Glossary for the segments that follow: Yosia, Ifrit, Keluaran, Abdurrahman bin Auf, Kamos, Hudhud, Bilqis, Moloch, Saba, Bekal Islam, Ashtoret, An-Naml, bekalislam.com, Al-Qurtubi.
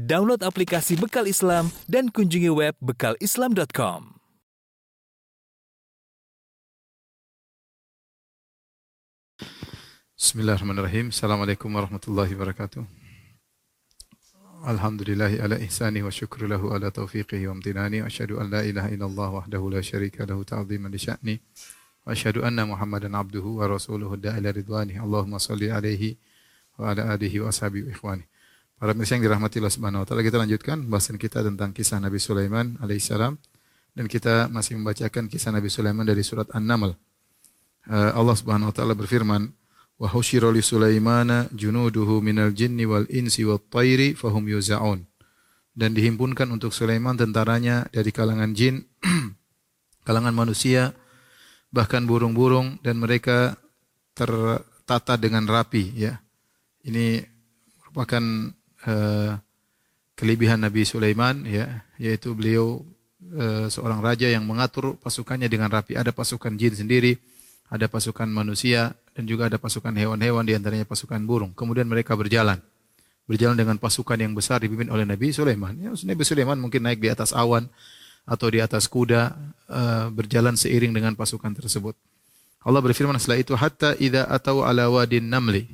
Download aplikasi Bekal Islam dan kunjungi web bekalislam.com. Bismillahirrahmanirrahim. Assalamualaikum warahmatullahi wabarakatuh. Alhamdulillahi ala ihsani wa syukrulahu ala taufiqihi wa amtinani. Asyhadu an la ilaha illallah wahdahu la syarika lahu ta'ziman li sya'ni. Wa asyhadu anna Muhammadan abduhu wa rasuluhu da'a ila ridwanihi. Allahumma shalli alaihi wa ala alihi wa ashabihi wa ikhwani. Para pemirsa yang dirahmati Allah Subhanahu wa taala, kita lanjutkan bahasan kita tentang kisah Nabi Sulaiman alaihissalam, dan kita masih membacakan kisah Nabi Sulaiman dari surat An-Naml. Allah Subhanahu wa taala berfirman, wa husyira li Sulaimana junuduhu minal jinni wal insi wat thairi fahum yuzaun. Dan dihimpunkan untuk Sulaiman tentaranya dari kalangan jin, kalangan manusia, bahkan burung-burung, dan mereka tertata dengan rapi, ya. Ini merupakan kelebihan Nabi Sulaiman, ya, yaitu beliau seorang raja yang mengatur pasukannya dengan rapi. Ada pasukan jin sendiri, ada pasukan manusia, dan juga ada pasukan hewan-hewan, di antaranya pasukan burung. Kemudian mereka berjalan dengan pasukan yang besar dipimpin oleh Nabi Sulaiman. Ya, Nabi Sulaiman mungkin naik di atas awan atau di atas kuda, berjalan seiring dengan pasukan tersebut. Allah berfirman setelah itu, hatta idza atau ala wadin namli.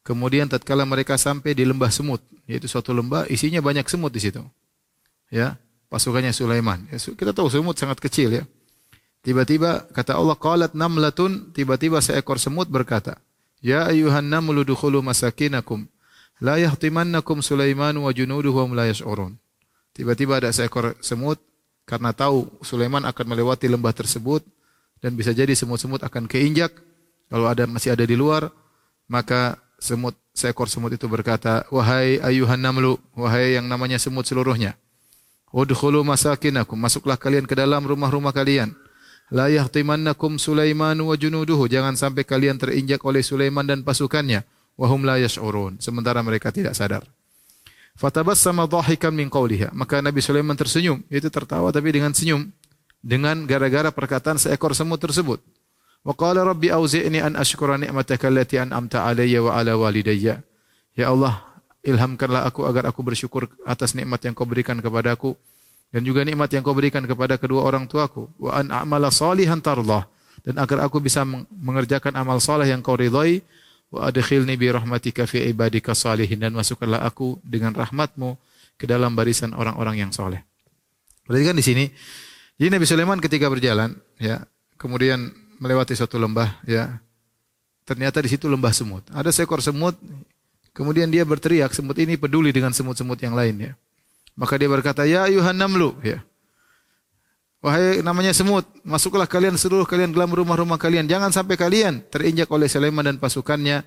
Kemudian tatkala mereka sampai di lembah semut, yaitu suatu lembah isinya banyak semut di situ. Ya, pasukannya Sulaiman. Ya, kita tahu semut sangat kecil, ya. Tiba-tiba kata Allah, qalat namlatun, tiba-tiba seekor semut berkata, ya ayyuhan namlu dukhulu masakinakum la yahtimannakum Sulaiman wa junuduhu hum la yash'urun. Tiba-tiba ada seekor semut karena tahu Sulaiman akan melewati lembah tersebut, dan bisa jadi semut-semut akan keinjak kalau ada masih ada di luar. Maka seekor semut itu berkata, wahai ayyuhan namlu, wahai yang namanya semut seluruhnya, udkhulu masakinakum, masuklah kalian ke dalam rumah-rumah kalian. La yahtimannakum Sulaiman wa junuduhu, jangan sampai kalian terinjak oleh Sulaiman dan pasukannya, wahum la yash'urun, sementara mereka tidak sadar. Fatabassama dhahikan min qawliha, maka Nabi Sulaiman tersenyum, yaitu tertawa tapi dengan senyum, dengan gara-gara perkataan seekor semut tersebut. Wa qala rabbi auzi'ni an ashkura ni'mataka allati an'amta 'alayya wa 'ala walidayya. Ya Allah, ilhamkanlah aku agar aku bersyukur atas nikmat yang Kau berikan kepadaku, dan juga nikmat yang Kau berikan kepada kedua orang tuaku, wa an a'mala shalihan tardah, dan agar aku bisa mengerjakan amal saleh yang Kau ridai, wa adkhilni bi rahmatika fi ibadika shalihin, dan masukkanlah aku dengan rahmat-Mu ke dalam barisan orang-orang yang saleh. Perhatikan di sini. Jadi Nabi Sulaiman ketika berjalan, ya, kemudian melewati suatu lembah, ya. Ternyata di situ lembah semut. Ada seekor semut, kemudian dia berteriak, semut ini peduli dengan semut-semut yang lain, ya. Maka dia berkata, ya ayyuhan namlu, ya. Wahai namanya semut, masuklah kalian seluruh kalian dalam rumah-rumah kalian. Jangan sampai kalian terinjak oleh Sulaiman dan pasukannya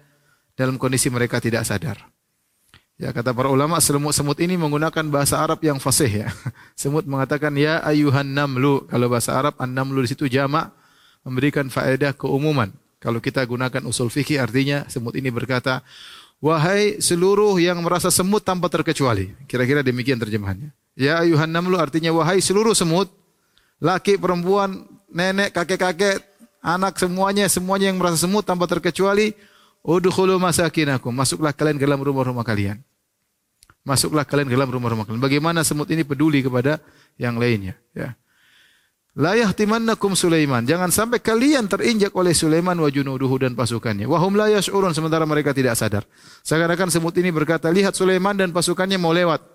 dalam kondisi mereka tidak sadar. Ya, kata para ulama, semut ini menggunakan bahasa Arab yang fasih, ya. Semut mengatakan, ya ayyuhan namlu. Kalau bahasa Arab, an-namlu di situ jamak, memberikan faedah keumuman. Kalau kita gunakan usul fikih, artinya semut ini berkata, wahai seluruh yang merasa semut tanpa terkecuali. Kira-kira demikian terjemahannya. Ya ayyuhan namlu artinya wahai seluruh semut, laki, perempuan, nenek, kakek-kakek, anak, semuanya yang merasa semut tanpa terkecuali, udkhulu masakinakum, masuklah kalian ke dalam rumah-rumah kalian. Masuklah kalian ke dalam rumah-rumah kalian. Bagaimana semut ini peduli kepada yang lainnya, ya. La yahtimannakum Sulaiman, jangan sampai kalian terinjak oleh Sulaiman wa junuduhu dan pasukannya, wahum la yash'urun, sementara mereka tidak sadar. Seakan-akan semut ini berkata, lihat Sulaiman dan pasukannya mau lewat,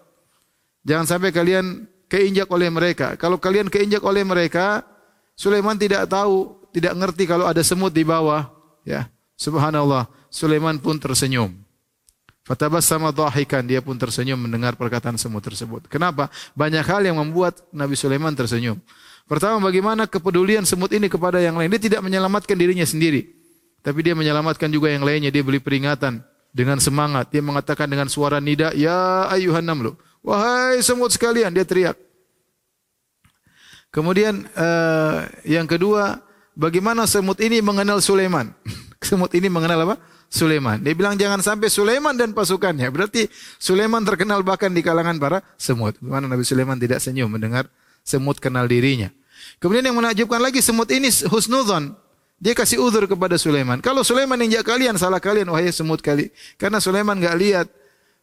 jangan sampai kalian keinjak oleh mereka. Kalau kalian keinjak oleh mereka, Sulaiman tidak tahu, tidak ngerti kalau ada semut di bawah, ya. Subhanallah, Sulaiman pun tersenyum. Fatabassama dhahikan, dia pun tersenyum mendengar perkataan semut tersebut. Kenapa? Banyak hal yang membuat Nabi Sulaiman tersenyum. Pertama, bagaimana kepedulian semut ini kepada yang lain. Dia tidak menyelamatkan dirinya sendiri, tapi dia menyelamatkan juga yang lainnya. Dia beri peringatan dengan semangat. Dia mengatakan dengan suara nida, ya ayyuhan namlu, wahai semut sekalian, dia teriak. Kemudian yang kedua, bagaimana semut ini mengenal Sulaiman. Semut ini mengenal apa? Sulaiman. Dia bilang jangan sampai Sulaiman dan pasukannya. Berarti Sulaiman terkenal bahkan di kalangan para semut. Bagaimana Nabi Sulaiman tidak senyum mendengar semut kenal dirinya. Kemudian yang menakjubkan lagi, semut ini husnudzon. Dia kasih uzur kepada Sulaiman. Kalau Sulaiman injak kalian, salah kalian, wahai semut kali. Karena Sulaiman enggak lihat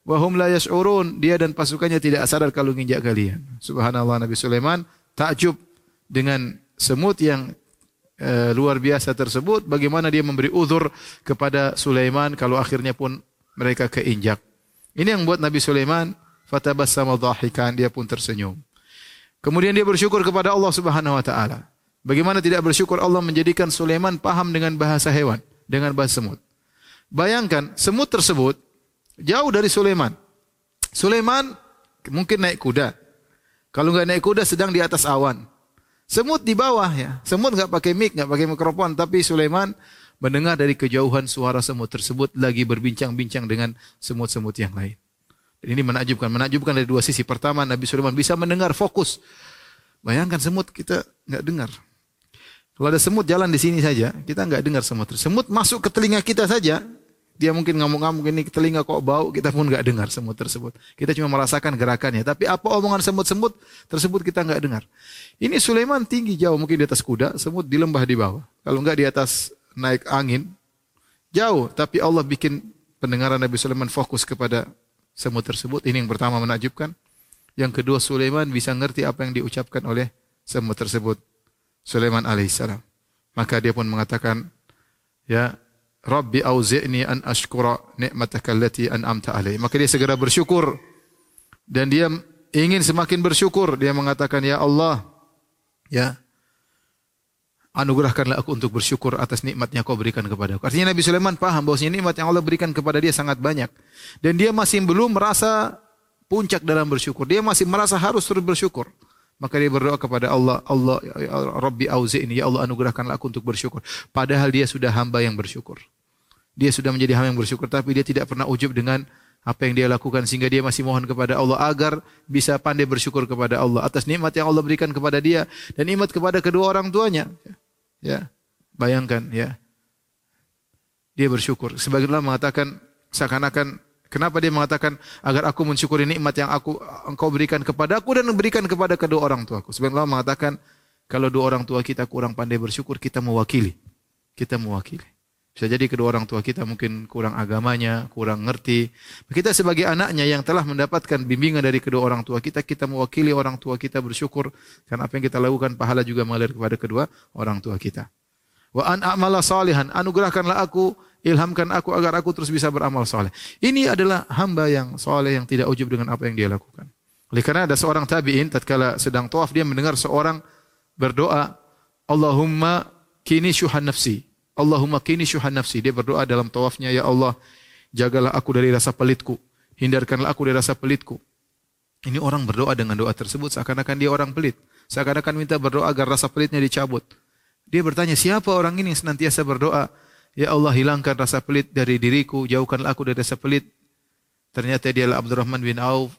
wa hum la yash'urun, dia dan pasukannya tidak sadar kalau nginjak kalian. Subhanallah, Nabi Sulaiman takjub dengan semut yang luar biasa tersebut, bagaimana dia memberi uzur kepada Sulaiman kalau akhirnya pun mereka keinjak. Ini yang buat Nabi Sulaiman fatabassama dhahikan, dia pun tersenyum. Kemudian dia bersyukur kepada Allah Subhanahu wa taala. Bagaimana tidak bersyukur Allah menjadikan Sulaiman paham dengan bahasa hewan, dengan bahasa semut. Bayangkan semut tersebut jauh dari Sulaiman. Sulaiman mungkin naik kuda. Kalau enggak naik kuda sedang di atas awan. Semut di bawah ya. Semut enggak pakai mic, enggak pakai mikrofon, tapi Sulaiman mendengar dari kejauhan suara semut tersebut lagi berbincang-bincang dengan semut-semut yang lain. Dan ini menakjubkan, menakjubkan dari dua sisi. Pertama, Nabi Sulaiman bisa mendengar fokus. Bayangkan semut kita enggak dengar. Kalau ada semut jalan di sini saja, kita enggak dengar semut. Semut masuk ke telinga kita saja, dia mungkin ngamuk-ngamuk ini ke telinga kok bau, kita pun enggak dengar semut tersebut. Kita cuma merasakan gerakannya, tapi apa omongan semut-semut tersebut kita enggak dengar. Ini Sulaiman tinggi jauh, mungkin di atas kuda, semut di lembah di bawah. Kalau enggak di atas naik angin, jauh. Tapi Allah bikin pendengaran Nabi Sulaiman fokus kepada semut tersebut. Ini yang pertama menakjubkan. Yang kedua, Sulaiman bisa ngerti apa yang diucapkan oleh semut tersebut. Sulaiman alaihissalam. Maka dia pun mengatakan, ya, Rabbi auzi'ni an ashkura ni'mataka allati an'amta alaihi. Maka dia segera bersyukur. Dan dia ingin semakin bersyukur. Dia mengatakan, ya Allah, ya, anugerahkanlah aku untuk bersyukur atas nikmat yang kau berikan kepada aku. Artinya Nabi Sulaiman paham bahwasanya nikmat yang Allah berikan kepada dia sangat banyak. Dan dia masih belum merasa puncak dalam bersyukur. Dia masih merasa harus terus bersyukur. Maka dia berdoa kepada Allah, Allah ya Rabbi auzi'ni, ya Allah anugerahkanlah aku untuk bersyukur. Padahal dia sudah hamba yang bersyukur. Dia sudah menjadi hamba yang bersyukur, tapi dia tidak pernah ujub dengan apa yang dia lakukan. Sehingga dia masih mohon kepada Allah agar bisa pandai bersyukur kepada Allah atas nikmat yang Allah berikan kepada dia. Dan nikmat kepada kedua orang tuanya. Ya, bayangkan ya. Dia bersyukur. Sebagian ulama mengatakan, seakan-akan, kenapa dia mengatakan agar aku mensyukuri nikmat yang engkau berikan kepadaku dan berikan kepada kedua orang tuaku. Sebenarnya Allah mengatakan kalau dua orang tua kita kurang pandai bersyukur, kita mewakili. Kita mewakili. Bisa jadi kedua orang tua kita mungkin kurang agamanya, kurang ngerti. Kita sebagai anaknya yang telah mendapatkan bimbingan dari kedua orang tua kita, kita mewakili orang tua kita bersyukur karena apa yang kita lakukan pahala juga mengalir kepada kedua orang tua kita. Wa an a'mala salihan, anugerahkanlah aku, ilhamkan aku agar aku terus bisa beramal soleh. Ini adalah hamba yang soleh yang tidak ujub dengan apa yang dia lakukan. Oleh karena ada seorang tabi'in tatkala sedang tawaf dia mendengar seorang berdoa, Allahumma kini syuhan nafsi. Allahumma kini syuhan nafsi. Dia berdoa dalam tawafnya, ya Allah, jagalah aku dari rasa pelitku. Hindarkanlah aku dari rasa pelitku. Ini orang berdoa dengan doa tersebut seakan-akan dia orang pelit. Seakan-akan minta berdoa agar rasa pelitnya dicabut. Dia bertanya, siapa orang ini yang senantiasa berdoa? Ya Allah, hilangkan rasa pelit dari diriku, jauhkanlah aku dari rasa pelit. Ternyata dialah Abdurrahman bin Auf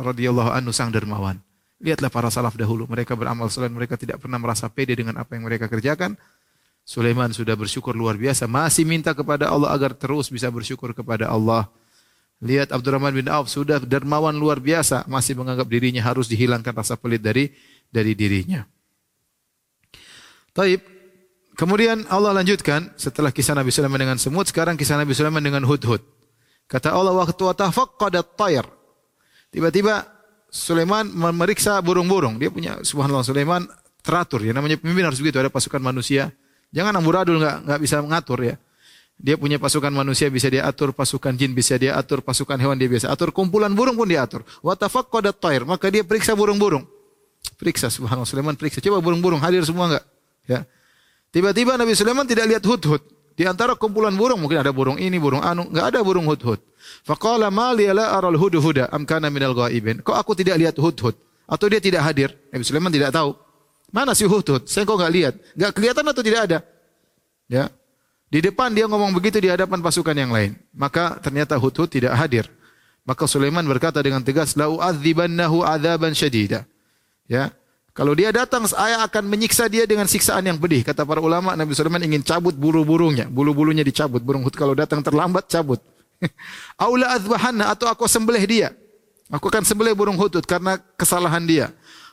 radhiyallahu anhu, sang dermawan. Lihatlah para salaf dahulu, mereka beramal soleh, mereka tidak pernah merasa pede dengan apa yang mereka kerjakan. Sulaiman sudah bersyukur luar biasa, masih minta kepada Allah agar terus bisa bersyukur kepada Allah. Lihat Abdurrahman bin Auf sudah dermawan luar biasa, masih menganggap dirinya harus dihilangkan rasa pelit dari dirinya. Taib. Kemudian Allah lanjutkan setelah kisah Nabi Sulaiman dengan semut, sekarang kisah Nabi Sulaiman dengan hudhud. Kata Allah, waktu tafaqqadat tayr. Tiba-tiba Sulaiman memeriksa burung-burung. Dia punya, subhanallah, Sulaiman teratur ya, namanya pemimpin harus begitu, ada pasukan manusia. Jangan amburadul, enggak bisa mengatur ya. Dia punya pasukan manusia bisa dia atur, pasukan jin bisa dia atur, pasukan hewan dia biasa atur, kumpulan burung pun dia atur. Wa tafaqqadat tayr, maka dia periksa burung-burung. Periksa, subhanallah, Sulaiman periksa. Coba burung-burung hadir semua enggak? Ya. Tiba-tiba Nabi Sulaiman tidak lihat hudhud. Di antara kumpulan burung mungkin ada burung ini, burung anu, enggak ada burung hudhud. Faqala ma li la aral hudhuda am kana minal ghaibin. Kok aku tidak lihat hudhud? Atau dia tidak hadir? Nabi Sulaiman tidak tahu. Mana si hudhud? Saya kok enggak lihat. Enggak kelihatan atau tidak ada? Ya. Di depan dia ngomong begitu di hadapan pasukan yang lain. Maka ternyata hudhud tidak hadir. Maka Sulaiman berkata dengan tegas, la u'adzibannahu 'adzaban syadida. Ya. Kalau dia datang, saya akan menyiksa dia dengan siksaan yang pedih. Kata para ulama, Nabi Sulaiman ingin cabut bulu-bulunya. Bulu-bulunya dicabut. Burung hud kalau datang terlambat, cabut. Aula azbahanna, atau aku sembelih dia. Aku akan sembelih burung hudhud karena kesalahan dia.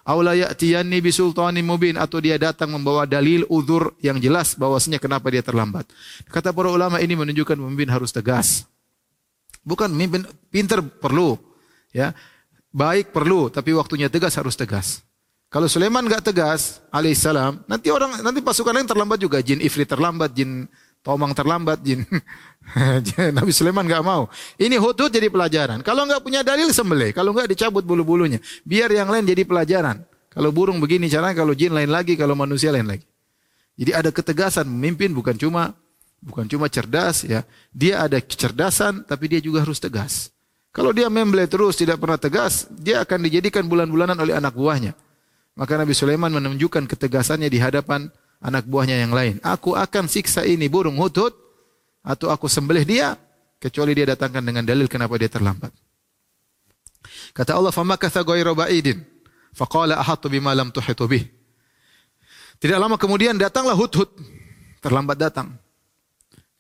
Aula ya'tiyanni bisultanin mubin, atau dia datang membawa dalil uzur yang jelas bahwasanya kenapa dia terlambat. Kata para ulama, ini menunjukkan pemimpin harus tegas. Bukan mimpin pinter perlu, ya. Baik perlu, tapi waktunya tegas harus tegas. Kalau Sulaiman enggak tegas alaihissalam, nanti pasukan lain terlambat juga, jin Ifrit terlambat, jin Tomang terlambat, jin Nabi Sulaiman enggak mau. Ini Hudhud jadi pelajaran. Kalau enggak punya dalil sembelih, kalau enggak dicabut bulu-bulunya. Biar yang lain jadi pelajaran. Kalau burung begini caranya, kalau jin lain lagi, kalau manusia lain lagi. Jadi ada ketegasan memimpin, bukan cuma cerdas, ya. Dia ada kecerdasan, tapi dia juga harus tegas. Kalau dia membelai terus, tidak pernah tegas, dia akan dijadikan bulan-bulanan oleh anak buahnya. Maka Nabi Sulaiman menunjukkan ketegasannya di hadapan anak buahnya yang lain. Aku akan siksa ini burung Hudhud, atau aku sembelih dia, kecuali dia datangkan dengan dalil kenapa dia terlambat. Kata Allah, famakatha ghayra ba'idin, faqala ahatu bima lam tuhitu bih. Tidak lama kemudian datanglah Hudhud, terlambat datang.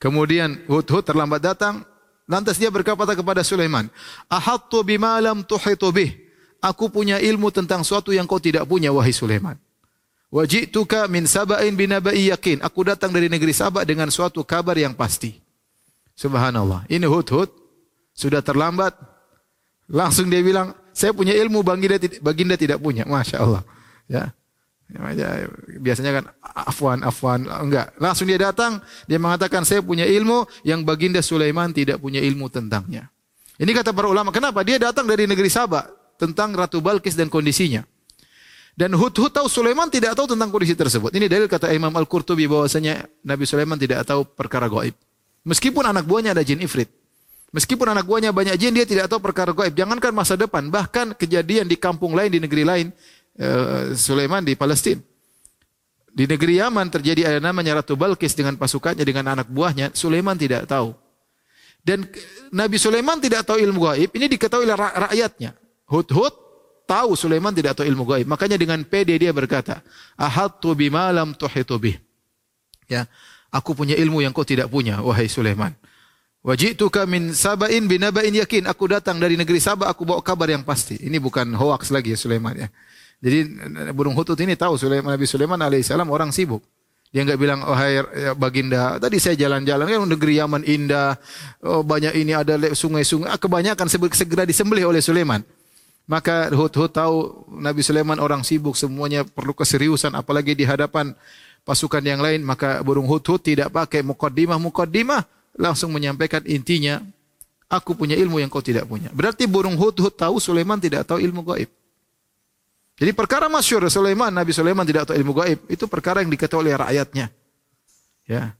Kemudian Hudhud terlambat datang, lantas dia berkata kepada Sulaiman, "Ahattu bima lam tuhitu bih." Aku punya ilmu tentang suatu yang kau tidak punya, wahai Sulaiman. "Wa ji'tuka min saba'in binaba'i yaqin." Aku datang dari negeri Saba dengan suatu kabar yang pasti. Subhanallah. Ini Hudhud sudah terlambat. Langsung dia bilang, "Saya punya ilmu baginda tidak punya." Masya Allah. Ya. Biasanya kan afwan, enggak. Langsung dia datang, dia mengatakan saya punya ilmu yang baginda Sulaiman tidak punya ilmu tentangnya. Ini kata para ulama, kenapa? Dia datang dari negeri Saba tentang Ratu Bilqis dan kondisinya. Dan Hudhud tahu Sulaiman tidak tahu tentang kondisi tersebut. Ini dalil kata Imam Al-Qurtubi bahwasanya Nabi Sulaiman tidak tahu perkara gaib. Meskipun anak buahnya ada jin Ifrit. Meskipun anak buahnya banyak jin, dia tidak tahu perkara gaib. Jangankan masa depan, bahkan kejadian di kampung lain, di negeri lain, Sulaiman di Palestina. Di negeri Yaman terjadi ada namanya Ratu Bilqis dengan pasukannya, dengan anak buahnya. Sulaiman tidak tahu. Dan Nabi Sulaiman tidak tahu ilmu gaib. Ini diketahui oleh rakyatnya. Hudhud tahu Sulaiman tidak tahu ilmu gaib. Makanya dengan pede dia berkata, "Ahattu bima lam tuhitu bih." Ya, aku punya ilmu yang kau tidak punya, wahai Sulaiman. "Wa ji'tuka min saba'in binaba'in yakin." Aku datang dari negeri Saba, aku bawa kabar yang pasti. Ini bukan hoaks lagi ya Sulaiman ya. Jadi burung Hudhud ini tahu Nabi Sulaiman alaihissalam orang sibuk. Dia enggak bilang, "Oh hai baginda, tadi saya jalan-jalan kan negeri Yaman indah, oh banyak ini ada sungai-sungai." Kebanyakan segera disembelih oleh Sulaiman. Maka Hudhud tahu Nabi Sulaiman orang sibuk, semuanya perlu keseriusan apalagi di hadapan pasukan yang lain. Maka burung Hudhud tidak pakai mukaddimah, langsung menyampaikan intinya, "Aku punya ilmu yang kau tidak punya." Berarti burung Hudhud tahu Sulaiman tidak tahu ilmu gaib. Jadi perkara masyhur Sulaiman, Nabi Sulaiman tidak tahu ilmu gaib, itu perkara yang diketahui oleh rakyatnya. Ya.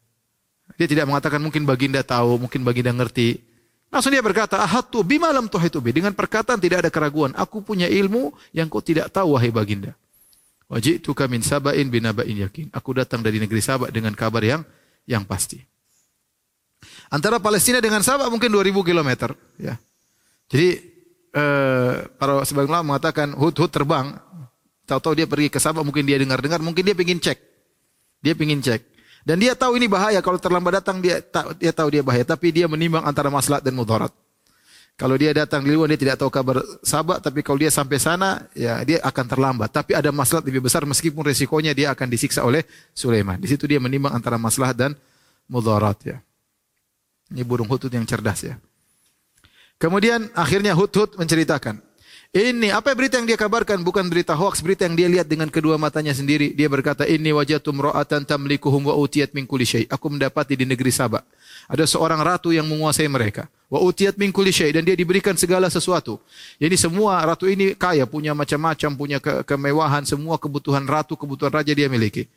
Dia tidak mengatakan mungkin baginda tahu, mungkin baginda ngerti. Langsung dia berkata, "Ahattu bima lam tuhitu bi." Dengan perkataan tidak ada keraguan, "Aku punya ilmu yang kau tidak tahu, wahai baginda." "Wa ji'tuka min saba'in binaba'in yakin." Aku datang dari negeri Saba dengan kabar yang pasti. Antara Palestina dengan Saba mungkin 2000 km, ya. Jadi para sebagian ulama mengatakan Hudhud terbang, tahu-tahu dia pergi ke Saba, mungkin dia dengar-dengar, mungkin dia ingin cek. Dia ingin cek. Dan dia tahu ini bahaya, kalau terlambat datang dia tahu dia bahaya, tapi dia menimbang antara maslahat dan mudarat. Kalau dia datang di luar dia tidak tahu kabar Saba, tapi kalau dia sampai sana ya dia akan terlambat, tapi ada maslahat lebih besar meskipun resikonya dia akan disiksa oleh Sulaiman. Di situ dia menimbang antara maslahat dan mudarat ya. Ini burung Hudhud yang cerdas ya. Kemudian akhirnya Hudhud menceritakan. Ini apa berita yang dia kabarkan, bukan berita hoaks, berita yang dia lihat dengan kedua matanya sendiri. Dia berkata, "Inni wajatu imra'atan tamlikuhum wa utiyat min kulli syai." Aku mendapati di negeri Saba ada seorang ratu yang menguasai mereka. "Wa utiyat min kulli syai," dan dia diberikan segala sesuatu. Jadi semua ratu ini kaya, punya macam-macam, punya kemewahan, semua kebutuhan ratu, kebutuhan raja dia miliki.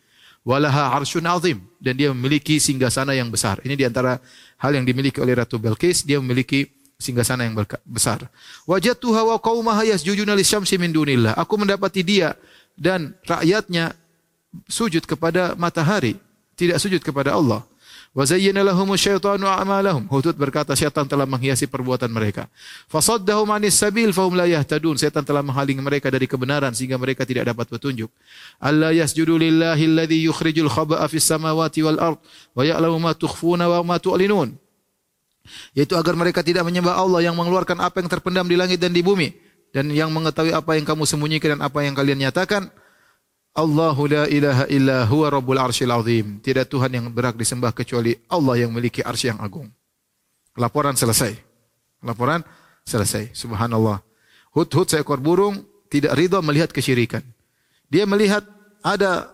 "Walaha 'arsyun 'azim," dan dia memiliki singgasana yang besar. Ini di antara hal yang dimiliki oleh Ratu Bilqis, dia memiliki singgasana yang besar. "Wajadtuha wa qaumaha yasjuduna lisyamsi min dunillah." Aku mendapati dia dan rakyatnya sujud kepada matahari, tidak sujud kepada Allah. "Wa zayyana lahumu syaitanu a'malahum." Hudhud berkata, syaitan telah menghiasi perbuatan mereka. "Fasaddahum 'anis sabil fahum la yahtadun." Syaitan telah menghalangi mereka dari kebenaran sehingga mereka tidak dapat petunjuk. "Alla yasjudu lillahi alladhi yukhrijul khaba'a fis samawati wal ard wa ya'lamu ma tukhfuna wa ma tu'linun." Yaitu agar mereka tidak menyembah Allah yang mengeluarkan apa yang terpendam di langit dan di bumi, dan yang mengetahui apa yang kamu sembunyikan dan apa yang kalian nyatakan. "Allahu la ilaha illa huwa rabbul arsyil azim." Tidak Tuhan yang berhak disembah kecuali Allah yang memiliki arsy yang agung. Laporan selesai. Laporan selesai. Subhanallah. Hud-hud seekor burung tidak ridha melihat kesyirikan. Dia melihat ada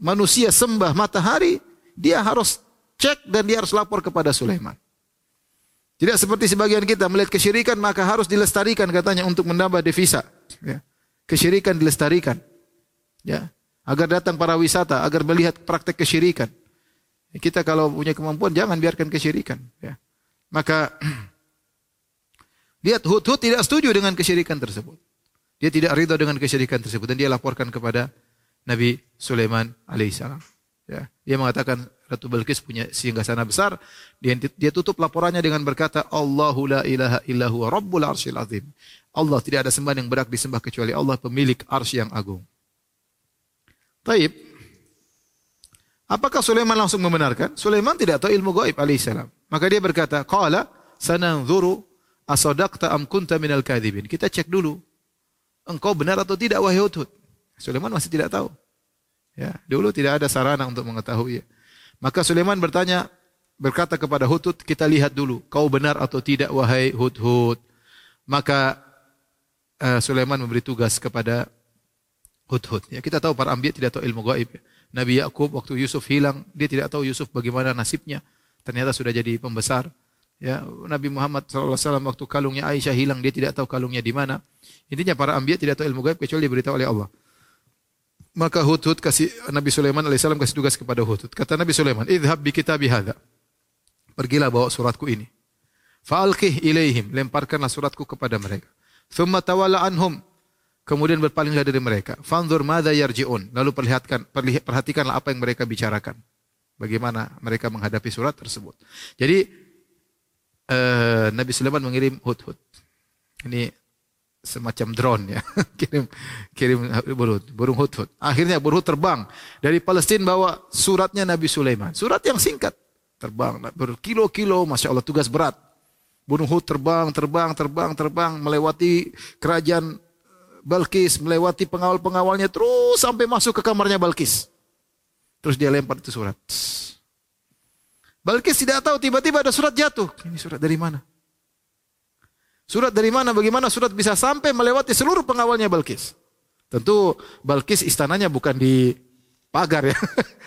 manusia sembah matahari, dia harus cek dan dia harus lapor kepada Sulaiman. Tidak seperti sebagian kita melihat kesyirikan maka harus dilestarikan katanya untuk menambah devisa. Ya. Kesyirikan dilestarikan. Ya. Agar datang para wisata, agar melihat praktek kesyirikan. Kita kalau punya kemampuan jangan biarkan kesyirikan. Ya. Maka lihat Hud-Hud tidak setuju dengan kesyirikan tersebut. Dia tidak ridha dengan kesyirikan tersebut dan dia laporkan kepada Nabi Sulaiman alaihissalam. Ya. Dia mengatakan Ratu Bilqis punya singgasana besar, dia tutup laporannya dengan berkata, Allahu la ilaha illa huwa rabbul arsyil azim. Allah tidak ada sembahan yang berhak disembah kecuali Allah, pemilik arsy yang agung. Taib. Apakah Sulaiman langsung membenarkan? Sulaiman tidak tahu ilmu gaib alaihissalam. Maka dia berkata, qala sananzuru asadaqta am kunta minal kadhibin. Kita cek dulu. Engkau benar atau tidak wahai Hud-Hud? Sulaiman masih tidak tahu. Ya, dulu tidak ada sarana untuk mengetahui. Maka Sulaiman berkata kepada Hud-Hud, kita lihat dulu, kau benar atau tidak wahai Hud-Hud. Maka Sulaiman memberi tugas kepada Hud-Hud. Ya, kita tahu para anbiya tidak tahu ilmu gaib. Nabi Yakub waktu Yusuf hilang, dia tidak tahu Yusuf bagaimana nasibnya. Ternyata sudah jadi pembesar. Ya, Nabi Muhammad SAW waktu kalungnya Aisyah hilang, dia tidak tahu kalungnya di mana. Intinya para anbiya tidak tahu ilmu gaib kecuali diberitahu oleh Allah. Maka Hud-Hud Nabi Sulaiman alaihissalam kasih tugas kepada Hud-Hud. Kata Nabi Sulaiman, idhab bi kitabi hadha. Pergilah bawa suratku ini. Fa'alqih ilaihim. Lemparkanlah suratku kepada mereka. Thumma tawalla anhum. Kemudian berpalinglah dari mereka. Fanzur madha yarji'un. Lalu perhatikanlah apa yang mereka bicarakan. Bagaimana mereka menghadapi surat tersebut. Jadi Nabi Sulaiman mengirim Hud-Hud. Ini semacam drone ya, kirim burung Hud-Hud. Akhirnya burung terbang dari Palestina bawa suratnya Nabi Sulaiman. Surat yang singkat, terbang berkilo-kilo, masya Allah tugas berat. Burung Hud terbang, melewati kerajaan Bilqis, melewati pengawal-pengawalnya terus sampai masuk ke kamarnya Bilqis. Terus dia lempar itu surat. Bilqis tidak tahu tiba-tiba ada surat jatuh. Ini surat dari mana? Surat dari mana? Bagaimana surat bisa sampai melewati seluruh pengawalnya Bilqis? Tentu Bilqis istananya bukan di pagar ya.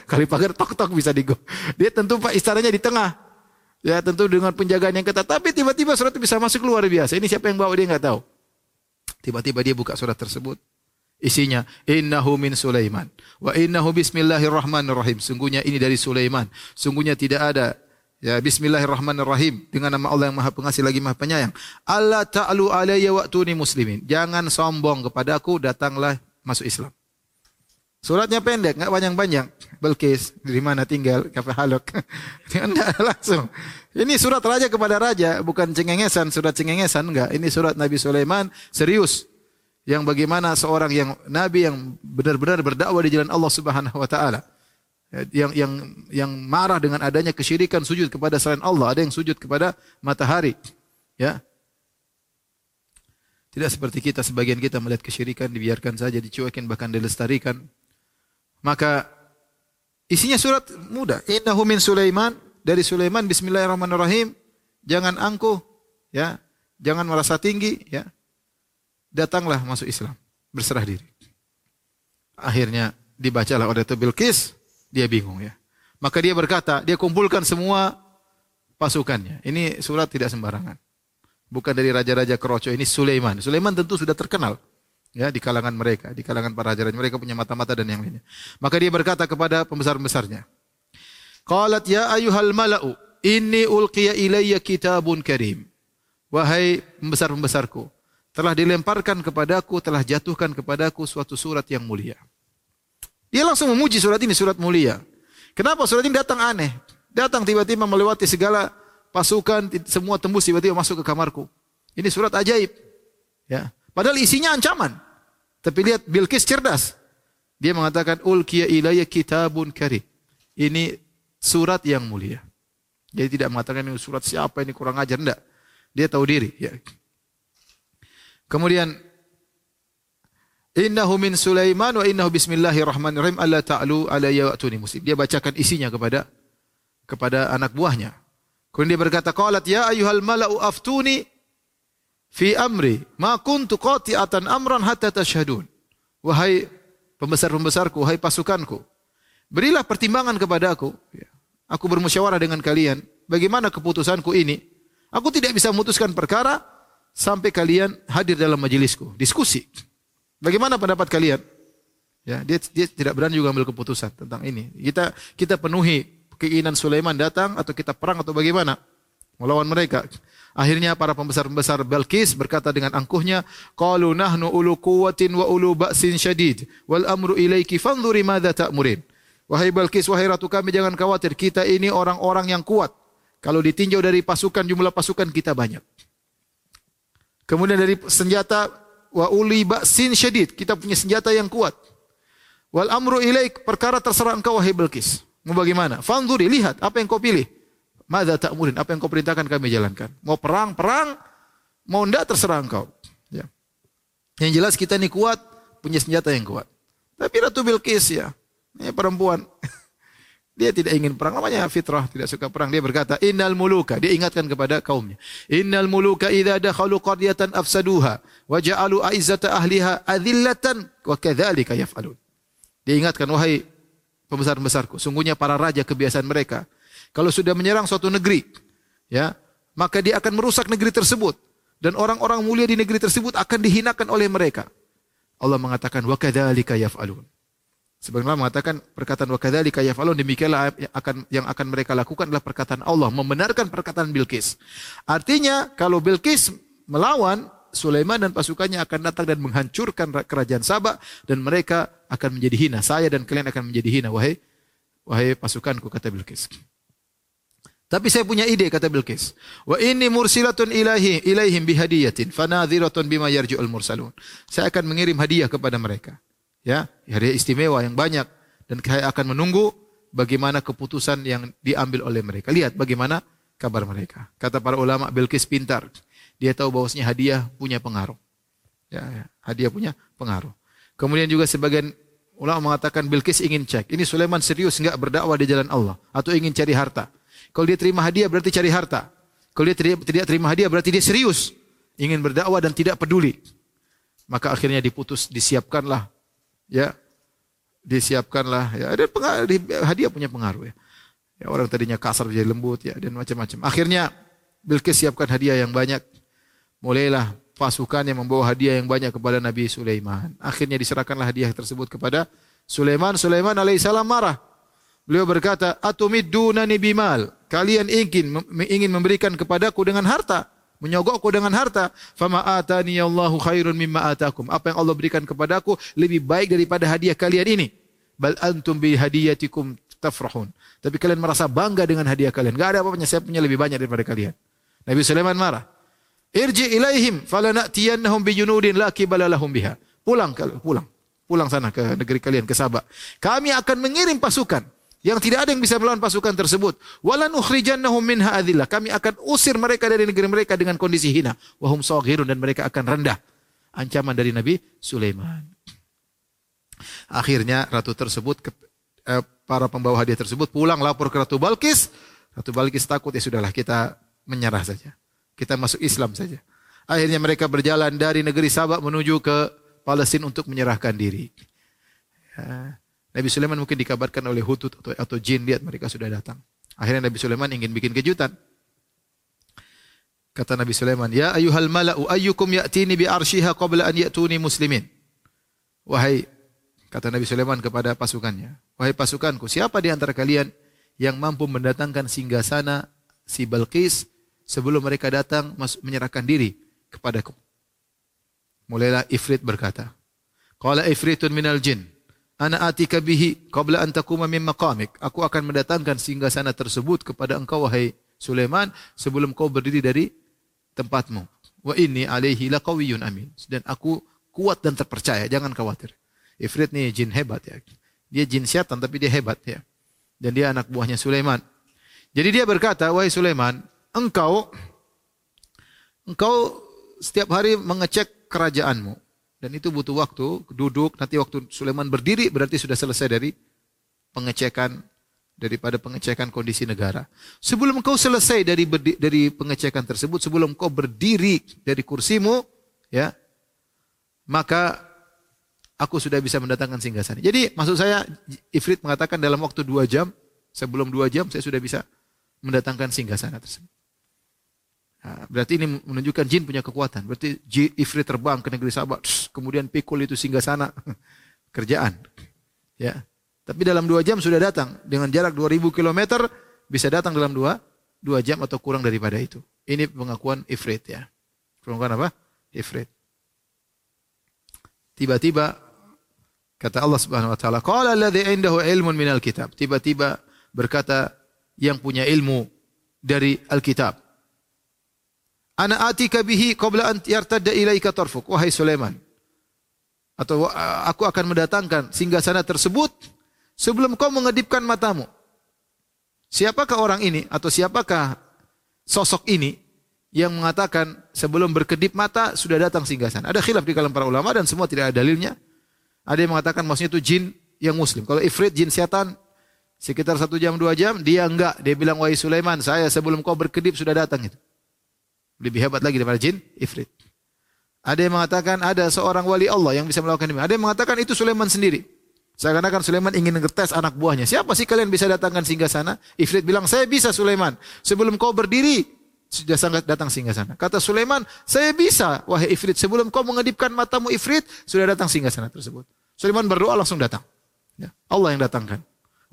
Kali pagar tok-tok bisa digo. Dia tentu istananya di tengah. Ya tentu dengan penjagaan yang ketat. Tapi tiba-tiba surat itu bisa masuk luar biasa. Ini siapa yang bawa dia nggak tahu. Tiba-tiba dia buka surat tersebut. Isinya, innahu min Sulaiman. Wa innahu bismillahirrahmanirrahim. Sungguhnya ini dari Sulaiman. Sungguhnya tidak ada. Ya, bismillahirrahmanirrahim. Dengan nama Allah yang maha pengasih lagi maha penyayang. Allah ta'alu alaiya wa'tuni muslimin. Jangan sombong kepadaku, datanglah masuk Islam. Suratnya pendek, enggak panjang-panjang. Bilqis, dari mana tinggal? Kafe halok. Enggak langsung. Ini surat raja kepada raja, bukan cengengesan. Surat cengengesan, enggak. Ini surat Nabi Sulaiman, serius. Yang bagaimana seorang yang Nabi yang benar-benar berdakwah di jalan Allah Subhanahu Wa Ta'ala. Yang marah dengan adanya kesyirikan sujud kepada selain Allah, ada yang sujud kepada matahari, ya. Tidak seperti kita, sebagian kita melihat kesyirikan dibiarkan saja, dicuekin bahkan dilestarikan. Maka isinya surat mudah. Innahu min Sulaiman, dari Sulaiman, bismillahirrahmanirrahim. Jangan angkuh, ya. Jangan merasa tinggi, ya. Datanglah masuk Islam, berserah diri. Akhirnya dibacalah oleh Bilqis. Dia bingung ya. Maka dia berkata, dia kumpulkan semua pasukannya. Ini surat tidak sembarangan. Bukan dari raja-raja keroco, ini Sulaiman. Sulaiman tentu sudah terkenal ya di kalangan mereka, di kalangan para raja-raja. Mereka punya mata-mata dan yang lainnya. Maka dia berkata kepada pembesar-pembesarnya. Qalat ya ayyuhal mala'u, inni ulqiya ilayya kitabun karim. Wahai pembesar-pembesarku, telah dilemparkan kepadaku, telah jatuhkan kepadaku suatu surat yang mulia. Dia langsung memuji surat ini, surat mulia. Kenapa surat ini datang aneh? Datang tiba-tiba melewati segala pasukan, semua tembus tiba-tiba masuk ke kamarku. Ini surat ajaib. Ya. Padahal isinya ancaman. Tapi lihat Bilqis cerdas. Dia mengatakan, ulqiya ilayya kitabun karim. Ini surat yang mulia. Jadi tidak mengatakan ini surat siapa, ini kurang ajar. Tidak. Dia tahu diri. Ya. Kemudian, innahu min Sulaiman wa innahu bismillahirrahmanirrahim alla ta'lu alayya wa'tuni muslim. Dia bacakan isinya kepada anak buahnya. Kemudian dia berkata, qalat ya ayyuhal mala'u aftuni fi amri ma kuntu qati'atan amran hatta tashhadun. Wahai pembesar-pembesarku, wahai pasukanku, berilah pertimbangan kepada aku. Aku bermusyawarah dengan kalian, bagaimana keputusanku ini? Aku tidak bisa memutuskan perkara sampai kalian hadir dalam majelisku. Diskusi. Bagaimana pendapat kalian? Ya, dia tidak berani juga ambil keputusan tentang ini. Kita penuhi keinginan Sulaiman datang atau kita perang atau bagaimana melawan mereka. Akhirnya para pembesar-pembesar Bilqis berkata dengan angkuhnya, qalu nahnu ulu quwwatin wa ulu ba'sin syadid wal amru ilaiki fanzuri madza ta'murin. Wahai Bilqis, wahai ratu kami, jangan khawatir, kita ini orang-orang yang kuat. Kalau ditinjau dari pasukan, jumlah pasukan kita banyak. Kemudian dari senjata, wa uli ba'sin syadid, kita punya senjata yang kuat. Wal amru ilaik, perkara terserah engkau wahai Bilqis. Mau bagaimana? Fanzuri, lihat apa yang kau pilih. Madza ta'murin, apa yang kau perintahkan kami jalankan. Mau perang, perang. Mau enggak, terserah engkau. Ya. Yang jelas kita ini kuat, punya senjata yang kuat. Tapi Ratu Bilqis ya, ini perempuan. Dia tidak ingin perang, namanya fitrah, tidak suka perang. Dia berkata, innal muluka, dia ingatkan kepada kaumnya. Innal muluka idza dakhalu qaryatan afsaduha wa ja'alu a'izzata ahliha adhillatan wa kadzalika yaf'alun. Dia ingatkan, wahai pembesar-pembesarku, sungguhnya para raja kebiasaan mereka, kalau sudah menyerang suatu negeri, ya, maka dia akan merusak negeri tersebut dan orang-orang mulia di negeri tersebut akan dihinakan oleh mereka. Allah mengatakan wa kadzalika yaf'alun. Sebenarnya mengatakan perkataan wa kadzalika yaf'alun, demikianlah yang akan mereka lakukan adalah perkataan Allah, membenarkan perkataan Bilqis. Artinya kalau Bilqis melawan, Sulaiman dan pasukannya akan datang dan menghancurkan kerajaan Saba dan mereka akan menjadi hina. Saya dan kalian akan menjadi hina, wahai pasukanku, kata Bilqis. Tapi saya punya ide, kata Bilqis. Wa inni mursilatun ilaihim bihadiyatin fanadhiratun bima yarji'ul mursalun. Saya akan mengirim hadiah kepada mereka. Ya, hadiah istimewa yang banyak dan saya akan menunggu bagaimana keputusan yang diambil oleh mereka. Lihat bagaimana kabar mereka. Kata para ulama, Bilqis pintar. Dia tahu bahwasanya hadiah punya pengaruh. Ya, hadiah punya pengaruh. Kemudian juga sebagian ulama mengatakan Bilqis ingin cek, ini Sulaiman serius enggak berdakwah di jalan Allah atau ingin cari harta. Kalau dia terima hadiah berarti cari harta. Kalau dia tidak terima hadiah berarti dia serius ingin berdakwah dan tidak peduli. Maka akhirnya diputus, disiapkanlah ya ada pengaruh, hadiah punya pengaruh ya. Ya, orang tadinya kasar jadi lembut ya dan macam-macam. Akhirnya Bilqis siapkan hadiah yang banyak. Mulailah pasukan yang membawa hadiah yang banyak kepada Nabi Sulaiman. Akhirnya diserahkanlah hadiah tersebut kepada Sulaiman. Sulaiman alaihissalam marah. Beliau berkata, "Atumiddunani bimal." Kalian ingin memberikan kepadaku dengan harta, menyogokku dengan harta. "Fama ataniyallahu khairun mimma atakum." Apa yang Allah berikan kepadaku lebih baik daripada hadiah kalian ini. "Bal antum bi hadiyatikum tafrahun." Tapi kalian merasa bangga dengan hadiah kalian. Enggak ada apa-apanya, saya punya lebih banyak daripada kalian. Nabi Sulaiman marah. "Irji ilaihim falanatiyannahum bijunudin la qibala lahum biha." Pulang sana ke negeri kalian, ke Saba. Kami akan mengirim pasukan yang tidak ada yang bisa melawan pasukan tersebut. Walan ukhrijannahum minha adillah. Kami akan usir mereka dari negeri mereka dengan kondisi hina. Wahum saghirun, dan mereka akan rendah. Ancaman dari Nabi Sulaiman. Akhirnya ratu tersebut, para pembawa hadiah tersebut pulang lapor ke Ratu Bilqis. Ratu Bilqis takut, ya sudahlah kita menyerah saja. Kita masuk Islam saja. Akhirnya mereka berjalan dari negeri Saba menuju ke Palestina untuk menyerahkan diri. Ya. Nabi Sulaiman mungkin dikabarkan oleh hutut atau jin, lihat mereka sudah datang. Akhirnya Nabi Sulaiman ingin bikin kejutan. Kata Nabi Sulaiman, "Ya ayyuhal mala'u ayyukum ya'tini bi arshiha qabla an ya'tuni muslimin." Wahai, kata Nabi Sulaiman kepada pasukannya, "Wahai pasukanku, siapa di antara kalian yang mampu mendatangkan singgasana si Bilqis sebelum mereka datang menyerahkan diri kepadaku?" Mulailah Ifrit berkata, "Qala ifritun minal jin, ana atika bihi qabla an takuma min maqamik." Aku akan mendatangkan singgasana tersebut kepada engkau wahai Sulaiman sebelum kau berdiri dari tempatmu. Wa inni alaihi laqawiyyun amin. Dan aku kuat dan terpercaya, jangan khawatir. Ifrit ni jin hebat ya. Dia jin syaitan tapi dia hebat ya. Dan dia anak buahnya Sulaiman. Jadi dia berkata, "Wahai Sulaiman, engkau setiap hari mengecek kerajaanmu. Dan itu butuh waktu, duduk, nanti waktu Sulaiman berdiri berarti sudah selesai dari pengecekan daripada pengecekan kondisi negara. Sebelum kau selesai dari pengecekan tersebut, sebelum kau berdiri dari kursimu, ya, maka aku sudah bisa mendatangkan singgasana. Jadi maksud saya, Ifrit mengatakan dalam waktu 2 jam, sebelum 2 jam saya sudah bisa mendatangkan singgasana tersebut. Nah, berarti ini menunjukkan jin punya kekuatan. Berarti Ifrit terbang ke negeri Saba, kemudian pikul itu singgasana kerjaan. Ya. Tapi dalam 2 jam sudah datang. Dengan jarak 2000 km bisa datang dalam 2 jam atau kurang daripada itu. Ini pengakuan Ifrit, ya. Pengakuan apa? Ifrit. Tiba-tiba kata Allah Subhanahu wa taala, qala alladzi indahu ilmun minal kitab. Tiba-tiba berkata yang punya ilmu dari Alkitab. Ana atika bihi qabla an yartadda ilaika tarfuk. Wahai Sulaiman, atau aku akan mendatangkan singgasana tersebut sebelum kau mengedipkan matamu. Siapakah orang ini atau siapakah sosok ini yang mengatakan sebelum berkedip mata sudah datang singgasana? Ada khilaf di kalangan para ulama dan semua tidak ada dalilnya. Ada yang mengatakan maksudnya itu jin yang muslim. Kalau Ifrit, jin setan, sekitar 1 jam 2 jam, dia enggak. Dia bilang, wahai Sulaiman, saya sebelum kau berkedip sudah datang. Itu lebih hebat lagi daripada jin Ifrit. Ada yang mengatakan ada seorang wali Allah yang bisa melakukan ini. Ada yang mengatakan itu Sulaiman sendiri. Seakan-akan Sulaiman ingin ngetes anak buahnya. Siapa sih kalian bisa datangkan singgasana? Ifrit bilang, saya bisa Sulaiman. Sebelum kau berdiri sudah sangat datang singgasana. Kata Sulaiman, saya bisa, wahai Ifrit. Sebelum kau mengedipkan matamu, Ifrit, sudah datang singgasana tersebut. Sulaiman berdoa langsung datang. Ya. Allah yang datangkan.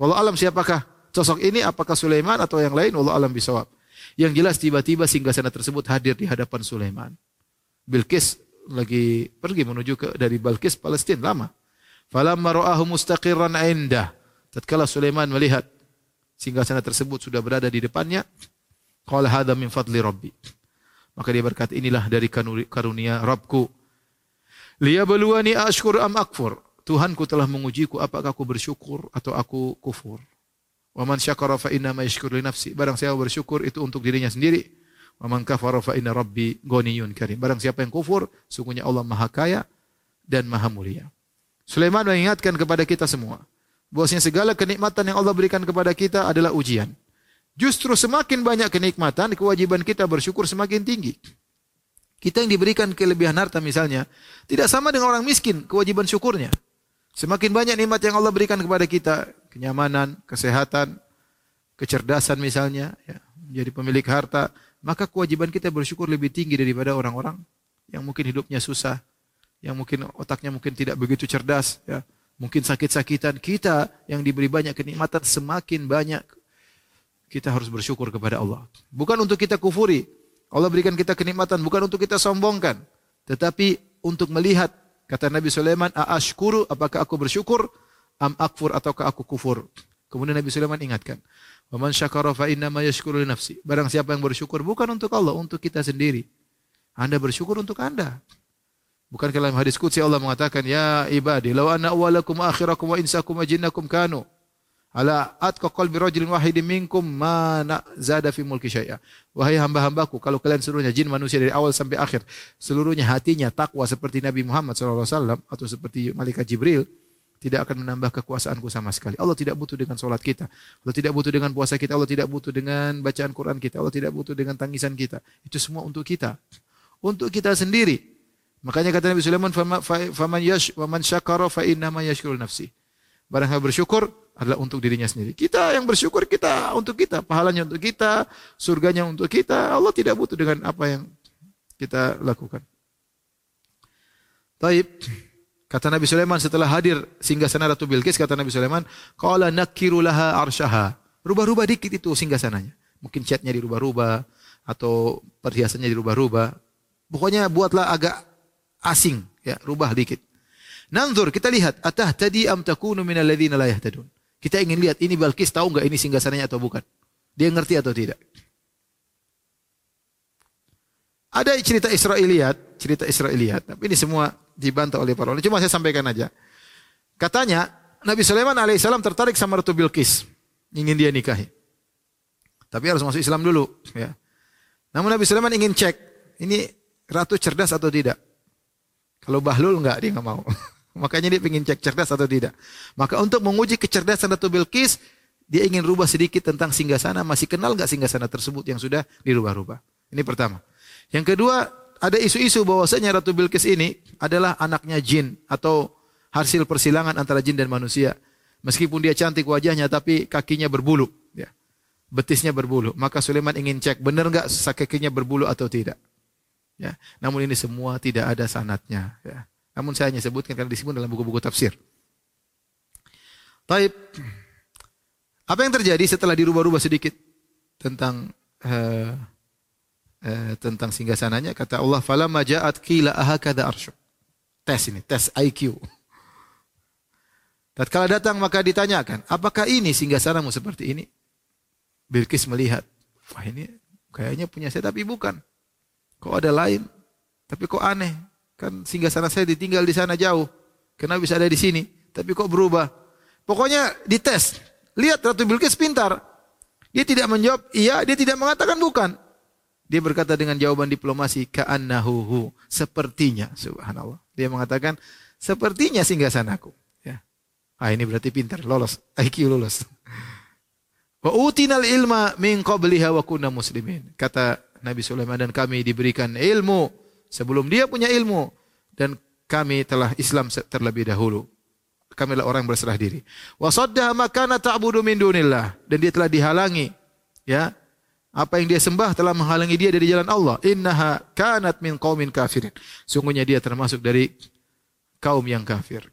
Wallahu alam siapakah sosok ini, apakah Sulaiman atau yang lain, wallahu alam bisawab. Yang jelas tiba-tiba singgasana tersebut hadir di hadapan Sulaiman. Bilqis lagi pergi menuju ke dari Bilqis Palestina lama. Falamma ra'ahu mustaqirran 'indah. Tatkala Sulaiman melihat singgasana tersebut sudah berada di depannya, qala hadza min fadli rabbi. Maka dia berkata, inilah dari karunia Rabbku. Liyabluwani ashkur am akfur. Tuhanku telah mengujiku, apakah aku bersyukur atau aku kufur. Wa man syakara fa inna ma yashkuru li nafsi. Barang siapa bersyukur itu untuk dirinya sendiri. Wa man kafara fa inna rabbi ghaniyyun karim. Barang siapa yang kufur, sungguhnya Allah Maha Kaya dan Maha Mulia. Sulaiman mengingatkan kepada kita semua bahwasanya segala kenikmatan yang Allah berikan kepada kita adalah ujian. Justru semakin banyak kenikmatan, kewajiban kita bersyukur semakin tinggi. Kita yang diberikan kelebihan harta misalnya, tidak sama dengan orang miskin kewajiban syukurnya. Semakin banyak nikmat yang Allah berikan kepada kita, kenyamanan, kesehatan, kecerdasan misalnya, ya, menjadi pemilik harta, maka kewajiban kita bersyukur lebih tinggi daripada orang-orang yang mungkin hidupnya susah, yang mungkin otaknya mungkin tidak begitu cerdas, ya, mungkin sakit-sakitan. Kita yang diberi banyak kenikmatan, semakin banyak kita harus bersyukur kepada Allah. Bukan untuk kita kufuri. Allah berikan kita kenikmatan. Bukan untuk kita sombongkan. Tetapi untuk melihat. Kata Nabi Sulaiman, A'ashkuru, apakah aku bersyukur? Am akfur, ataukah aku kufur? Kemudian Nabi Sulaiman ingatkan. Wa man syakara fa inna ma yashkuru li nafsi. Barang siapa yang bersyukur, bukan untuk Allah, untuk kita sendiri. Anda bersyukur untuk Anda. Bukan dalam hadis Qudsi Allah mengatakan, ya ibadi, law anna awalakum akhirakum wa insakum wa jinnakum kanu. Ala atqa qalbi rajulin wahidin minkum ma zada fi mulki syai'a. Wahai hamba-hambaku, kalau kalian seluruhnya, jin manusia dari awal sampai akhir, seluruhnya hatinya takwa seperti Nabi Muhammad SAW atau seperti malaikat Jibril, tidak akan menambah kekuasaanku sama sekali. Allah tidak butuh dengan solat kita, Allah tidak butuh dengan puasa kita, Allah tidak butuh dengan bacaan Quran kita, Allah tidak butuh dengan tangisan kita. Itu semua untuk kita sendiri. Makanya kata Nabi Sulaiman, "Faman syakara fa inna ma yashkuru nafsi." Barang yang bersyukur adalah untuk dirinya sendiri. Kita yang bersyukur, kita untuk kita, pahalanya untuk kita, surganya untuk kita. Allah tidak butuh dengan apa yang kita lakukan. Taib, kata Nabi Sulaiman setelah hadir singgasana Ratu Bilqis, kata Nabi Sulaiman, qala nakiru laha arsyaha. Rubah-rubah dikit itu singgasananya. Mungkin catnya dirubah-rubah atau perhiasannya dirubah-rubah. Pokoknya buatlah agak asing, ya, rubah dikit. Nanzur, kita lihat, atah tadi am takunu minal ladzina la yahtadun. Kita ingin lihat ini Bilqis tahu enggak ini singgasananya atau bukan. Dia ngerti atau tidak. Ada cerita Israiliyat, tapi ini semua dibantah oleh para ulama. Cuma saya sampaikan aja. Katanya Nabi Sulaiman alaihissalam tertarik sama Ratu Bilqis, ingin dia nikahi. Tapi harus masuk Islam dulu, ya. Namun Nabi Sulaiman ingin cek, ini ratu cerdas atau tidak. Kalau bahlul enggak, dia enggak mau. Makanya dia ingin cek cerdas atau tidak. Maka untuk menguji kecerdasan Ratu Bilqis, dia ingin rubah sedikit tentang singgasana, masih kenal nggak singgasana tersebut yang sudah dirubah-rubah? Ini pertama. Yang kedua, ada isu-isu bahwasanya Ratu Bilqis ini adalah anaknya jin atau hasil persilangan antara jin dan manusia. Meskipun dia cantik wajahnya, tapi kakinya berbulu, ya. Betisnya berbulu. Maka Sulaiman ingin cek benar nggak kakinya berbulu atau tidak. Ya. Namun ini semua tidak ada sanadnya. Ya. Namun saya hanya sebutkan karena disebut dalam buku-buku tafsir. Taib. Apa yang terjadi setelah dirubah-rubah sedikit tentang singgasananya? Kata Allah, "Falamma ja'at qila ahakadha arsyuk." Tes ini, tes IQ. Tatkala datang maka ditanyakan, apakah ini singgasanamu seperti ini? Bilqis melihat, wah ini kayaknya punya saya tapi bukan. Kok ada lain? Tapi kok aneh? Kan singgasana saya ditinggal di sana jauh. Kenapa bisa ada di sini? Tapi kok berubah? Pokoknya dites. Lihat Ratu Bilqis pintar. Dia tidak menjawab iya, dia tidak mengatakan bukan. Dia berkata dengan jawaban diplomasi, ka'annahu, sepertinya, subhanallah. Dia mengatakan, sepertinya singgasanaku. Ah, ini berarti pintar, lolos, IQ lolos. Wa utinal ilma min qabliha wa kunna muslimin. Kata Nabi Sulaiman, dan kami diberikan ilmu sebelum dia punya ilmu dan kami telah Islam terlebih dahulu. Kami adalah orang yang berserah diri. Wa saddaha ma kana ta'budu min dunillah, dan dia telah dihalangi, ya. Apa yang dia sembah telah menghalangi dia dari jalan Allah. Innaha kanat min qaumin kafirin. Sungguhnya dia termasuk dari kaum yang kafir.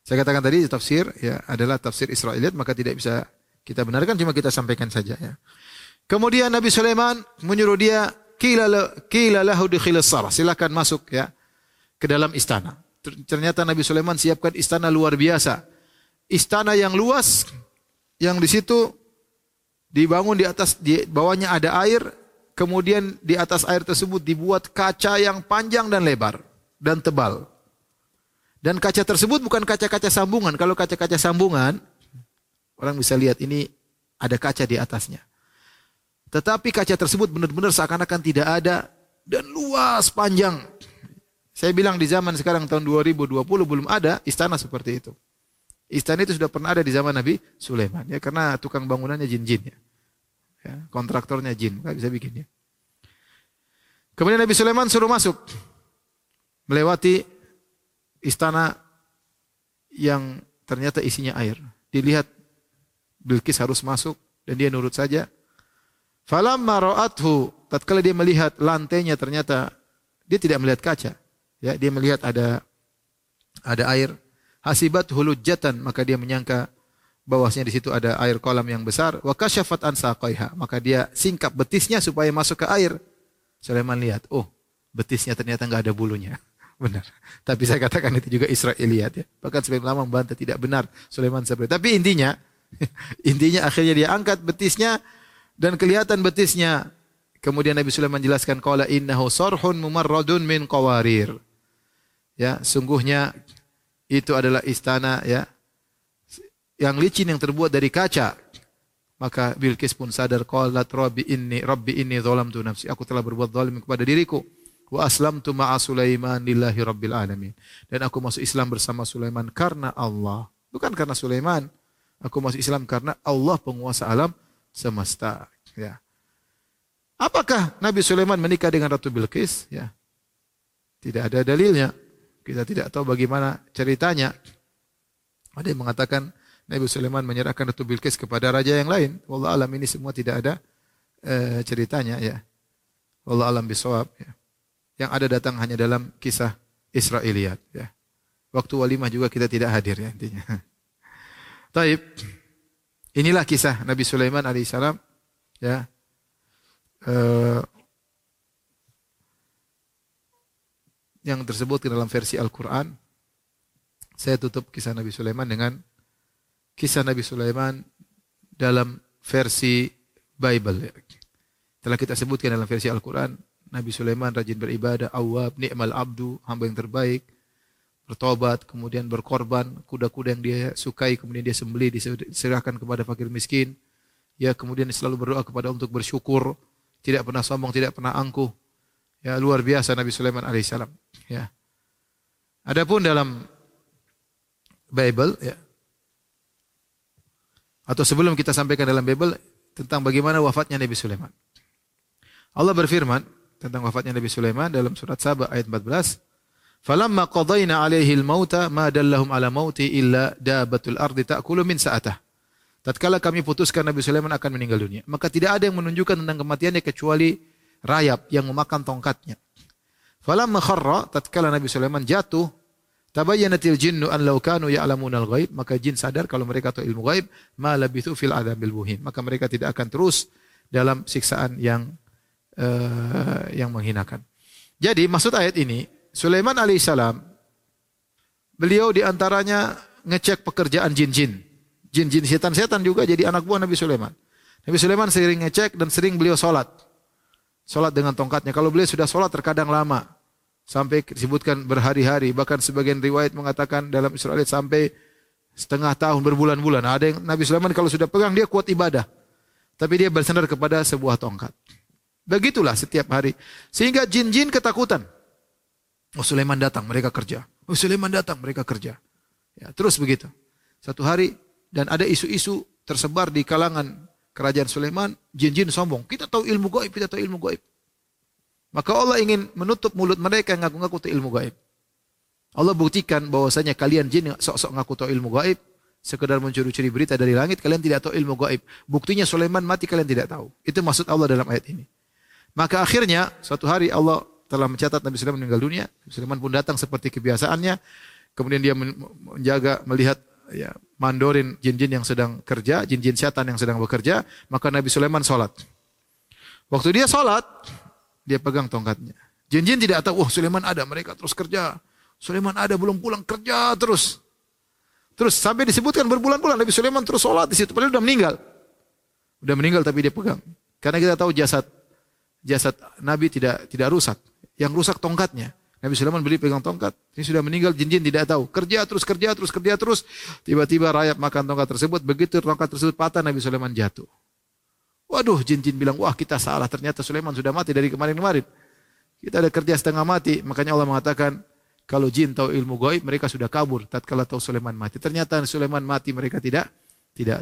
Saya katakan tadi tafsir ya adalah tafsir Israiliyat, maka tidak bisa kita benarkan, cuma kita sampaikan saja ya. Kemudian Nabi Sulaiman menyuruh dia qila lahu dukhilis sarah, silakan masuk ya ke dalam istana. Ternyata Nabi Sulaiman siapkan istana luar biasa. Istana yang luas yang di situ dibangun di atas, di bawahnya ada air, kemudian di atas air tersebut dibuat kaca yang panjang dan lebar dan tebal. Dan kaca tersebut bukan kaca-kaca sambungan. Kalau kaca-kaca sambungan, orang bisa lihat ini ada kaca di atasnya. Tetapi kaca tersebut benar-benar seakan-akan tidak ada dan luas panjang. Saya bilang di zaman sekarang tahun 2020 belum ada istana seperti itu. Istana itu sudah pernah ada di zaman Nabi Sulaiman ya, karena tukang bangunannya jin-jin ya. Ya, kontraktornya jin, nggak bisa bikinnya. Kemudian Nabi Sulaiman suruh masuk melewati istana yang ternyata isinya air. Dilihat Bilqis harus masuk dan dia nurut saja. Falamma ra'athu, tatkala dia melihat lantainya, ternyata dia tidak melihat kaca. Ya, dia melihat ada air. Hasibat hulujatan, maka dia menyangka bahwasanya di situ ada air kolam yang besar. Wa kasyafat an saqaiha, maka dia singkap betisnya supaya masuk ke air. Sulaiman lihat, oh, betisnya ternyata enggak ada bulunya. Benar. Tapi saya katakan itu juga Israiliyat ya. Bahkan sebagian ulama membantah tidak benar Sulaiman seperti. Tapi intinya akhirnya dia angkat betisnya dan kelihatan betisnya. Kemudian Nabi Sulaiman jelaskan qala innahu sarhun mumarradun min qawarir. Ya, sungguhnya itu adalah istana ya yang licin yang terbuat dari kaca. Maka Bilqis pun sadar qalat rabbi inni zalamtu nafsi. Aku telah berbuat zalim kepada diriku. Wa aslamtu ma'a Sulaiman lillahi rabbil alamin. Dan aku masuk Islam bersama Sulaiman karena Allah. Bukan karena Sulaiman. Aku masuk Islam karena Allah penguasa alam semesta. Ya. Apakah Nabi Sulaiman menikah dengan Ratu Bilqis? Ya. Tidak ada dalilnya. Kita tidak tahu bagaimana ceritanya. Ada yang mengatakan Nabi Sulaiman menyerahkan Ratu Bilqis kepada raja yang lain. Wallah alam, ini semua tidak ada ceritanya. Ya. Wallah alam bisawab. Ya. Yang ada datang hanya dalam kisah Israiliyat. Ya. Waktu walimah juga kita tidak hadir ya intinya. Taib, inilah kisah Nabi Sulaiman alaihissalam. Ya. Yang tersebut dalam versi Al-Quran. Saya tutup kisah Nabi Sulaiman dengan kisah Nabi Sulaiman dalam versi Bible. Ya. Telah kita sebutkan dalam versi Al-Quran. Nabi Sulaiman rajin beribadah, awab, ni'mal abdu, hamba yang terbaik, bertobat, kemudian berkorban, kuda-kuda yang dia sukai, kemudian dia sembelih, diserahkan kepada fakir miskin. Ya, kemudian selalu berdoa kepada untuk bersyukur, tidak pernah sombong, tidak pernah angkuh. Ya, luar biasa Nabi Sulaiman alaihissalam. Ya. Adapun dalam Bible, ya, atau sebelum kita sampaikan dalam Bible tentang bagaimana wafatnya Nabi Sulaiman. Allah berfirman tentang wafatnya Nabi Sulaiman dalam surat Saba ayat 14. Falamma qadayna alaihi al-mauta ma dallahum ala mauti illa dabatul ardi ta'kulu min sa'atah. Tatkala kami putuskan Nabi Sulaiman akan meninggal dunia, maka tidak ada yang menunjukkan tentang kematiannya kecuali rayap yang memakan tongkatnya. Falamma kharra, tatkala Nabi Sulaiman jatuh, tabayyanatil jinnu an law kanu ya'lamunal ghaib, maka jin sadar kalau mereka tahu ilmu ghaib, ma labithu fil adzabil muhin, maka mereka tidak akan terus dalam siksaan yang menghinakan. Jadi maksud ayat ini, Sulaiman alaihissalam, beliau diantaranya ngecek pekerjaan jin-jin. Jin-jin setan-setan juga jadi anak buah Nabi Sulaiman. Nabi Sulaiman sering ngecek dan sering beliau sholat. Sholat dengan tongkatnya. Kalau beliau sudah sholat terkadang lama. Sampai disebutkan berhari-hari. Bahkan sebagian riwayat mengatakan dalam Israel sampai setengah tahun, berbulan-bulan. Ada yang Nabi Sulaiman kalau sudah pegang dia kuat ibadah. Tapi dia bersandar kepada sebuah tongkat. Begitulah setiap hari. Sehingga jin-jin ketakutan. Oh Sulaiman datang, mereka kerja. Oh Sulaiman datang, mereka kerja. Ya, terus begitu. Satu hari, dan ada isu-isu tersebar di kalangan kerajaan Sulaiman, jin-jin sombong. Kita tahu ilmu gaib, kita tahu ilmu gaib. Maka Allah ingin menutup mulut mereka yang ngaku-ngaku tahu ilmu gaib. Allah buktikan bahwasanya kalian jin yang sok-sok ngaku tahu ilmu gaib, sekedar mencuri-curi berita dari langit, kalian tidak tahu ilmu gaib. Buktinya Sulaiman mati, kalian tidak tahu. Itu maksud Allah dalam ayat ini. Maka akhirnya, suatu hari Allah telah mencatat Nabi Sulaiman meninggal dunia. Nabi Sulaiman pun datang seperti kebiasaannya. Kemudian dia menjaga, melihat, ya, mandorin jin-jin yang sedang kerja, jin-jin setan yang sedang bekerja. Maka Nabi Sulaiman sholat. Waktu dia sholat, dia pegang tongkatnya. Jin-jin tidak tahu, wah Sulaiman ada, mereka terus kerja. Sulaiman ada, belum pulang, kerja terus. Terus sampai disebutkan berbulan-bulan Nabi Sulaiman terus sholat di situ. Padahal sudah meninggal. Sudah meninggal tapi dia pegang. Karena kita tahu jasad Nabi tidak rusak. Yang rusak tongkatnya. Nabi Sulaiman beli pegang tongkat. Ini sudah meninggal, jin-jin tidak tahu. Kerja terus. Tiba-tiba rayap makan tongkat tersebut. Begitu tongkat tersebut patah, Nabi Sulaiman jatuh. Waduh, jin-jin bilang, wah kita salah. Ternyata Sulaiman sudah mati dari kemarin-kemarin. Kita ada kerja setengah mati. Makanya Allah mengatakan, kalau jin tahu ilmu gaib, mereka sudah kabur. Tatkala tahu Sulaiman mati. Ternyata Sulaiman mati, mereka tidak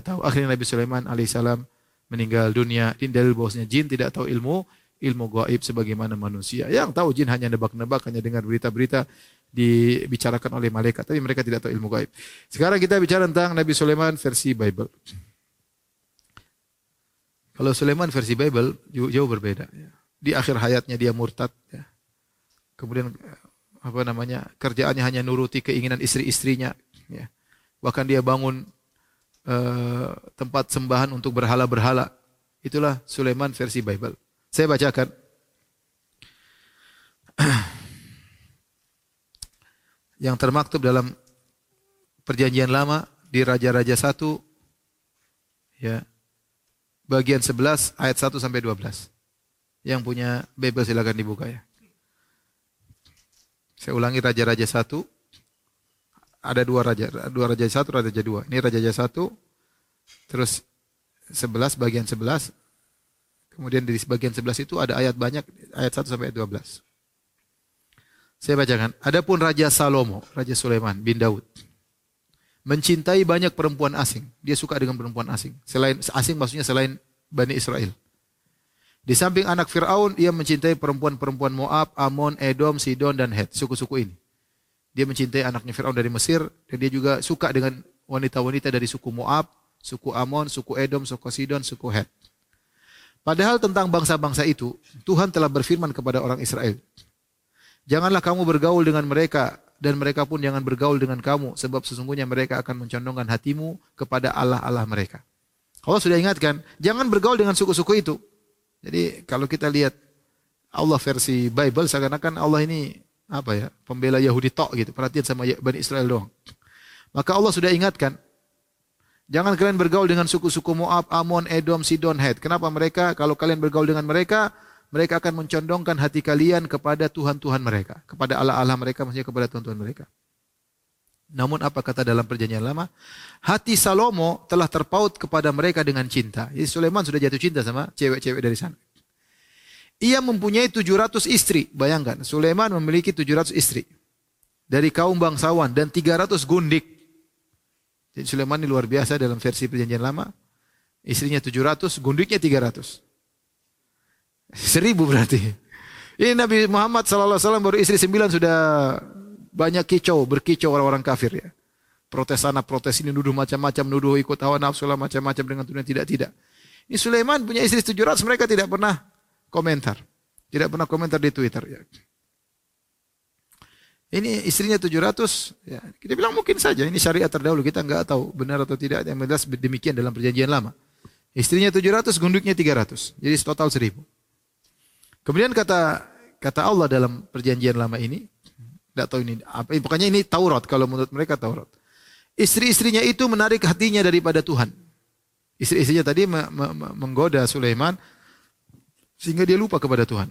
tahu. Akhirnya Nabi Sulaiman alaihissalam meninggal dunia. Ini dalil bahwasanya jin tidak tahu ilmu gaib sebagaimana manusia. Yang tahu jin hanya nebak-nebak, hanya dengar berita-berita dibicarakan oleh malaikat. Tapi mereka tidak tahu ilmu gaib. Sekarang kita bicara tentang Nabi Sulaiman versi Bible. Kalau Sulaiman versi Bible jauh berbeda. Di akhir hayatnya dia murtad. Kemudian kerjaannya hanya nuruti keinginan istri-istrinya. Bahkan dia bangun tempat sembahan untuk berhala-berhala. Itulah Sulaiman versi Bible. Saya bacakan. Yang termaktub dalam Perjanjian Lama di Raja-Raja 1 ya. Bagian 11 ayat 1 sampai 12. Yang punya Bible silakan dibuka ya. Saya ulangi Raja-Raja 1. Ada dua Raja 1, Raja 2. Ini Raja-Raja 1 terus 11 bagian 11. Kemudian di bagian 11 itu ada ayat banyak, ayat 1 sampai ayat 12. Saya bacakan. Adapun Raja Salomo, Raja Sulaiman bin Daud, mencintai banyak perempuan asing. Dia suka dengan perempuan asing. Selain asing maksudnya selain Bani Israel. Di samping anak Fir'aun, ia mencintai perempuan-perempuan Moab, Amon, Edom, Sidon, dan Het. Suku-suku ini. Dia mencintai anaknya Fir'aun dari Mesir. Dan dia juga suka dengan wanita-wanita dari suku Moab, suku Amon, suku Edom, suku Sidon, suku Het. Padahal tentang bangsa-bangsa itu, Tuhan telah berfirman kepada orang Israel. Janganlah kamu bergaul dengan mereka, dan mereka pun jangan bergaul dengan kamu, sebab sesungguhnya mereka akan mencondongkan hatimu kepada Allah-Allah mereka. Allah sudah ingatkan, jangan bergaul dengan suku-suku itu. Jadi kalau kita lihat Allah versi Bible, seakan-akan Allah ini pembela Yahudi tok gitu, perhatian sama Bani Israel doang. Maka Allah sudah ingatkan, jangan kalian bergaul dengan suku-suku Moab, Amon, Edom, Sidon, Het. Kenapa mereka? Kalau kalian bergaul dengan mereka akan mencondongkan hati kalian kepada Tuhan-Tuhan mereka. Kepada Allah-Allah mereka, maksudnya kepada Tuhan-Tuhan mereka. Namun apa kata dalam Perjanjian Lama? Hati Salomo telah terpaut kepada mereka dengan cinta. Jadi Sulaiman sudah jatuh cinta sama cewek-cewek dari sana. Ia mempunyai 700 istri. Bayangkan, Sulaiman memiliki 700 istri. Dari kaum bangsawan dan 300 gundik. Sulaiman ini luar biasa dalam versi perjanjian lama. Istrinya 700, gundiknya 300. 1000 berarti. Ini Nabi Muhammad SAW baru istri 9 sudah banyak berkicau orang-orang kafir ya. Protes sana, protes ini, nuduh macam-macam, nuduh ikut hawa nafsu lah, macam-macam dengan tuduhan tidak. Ini Sulaiman punya istri 700, mereka tidak pernah komentar. Tidak pernah komentar di Twitter ya. Ini istrinya 700, ya. Kita bilang mungkin saja, ini syariat terdahulu, kita enggak tahu benar atau tidak, yang jelas demikian dalam perjanjian lama. Istrinya 700, gunduknya 300, jadi total 1000. Kemudian kata Allah dalam perjanjian lama ini, enggak tahu ini apa, pokoknya ini Taurat, kalau menurut mereka Taurat. Istri-istrinya itu menarik hatinya daripada Tuhan. Istri-istrinya tadi menggoda Sulaiman sehingga dia lupa kepada Tuhan.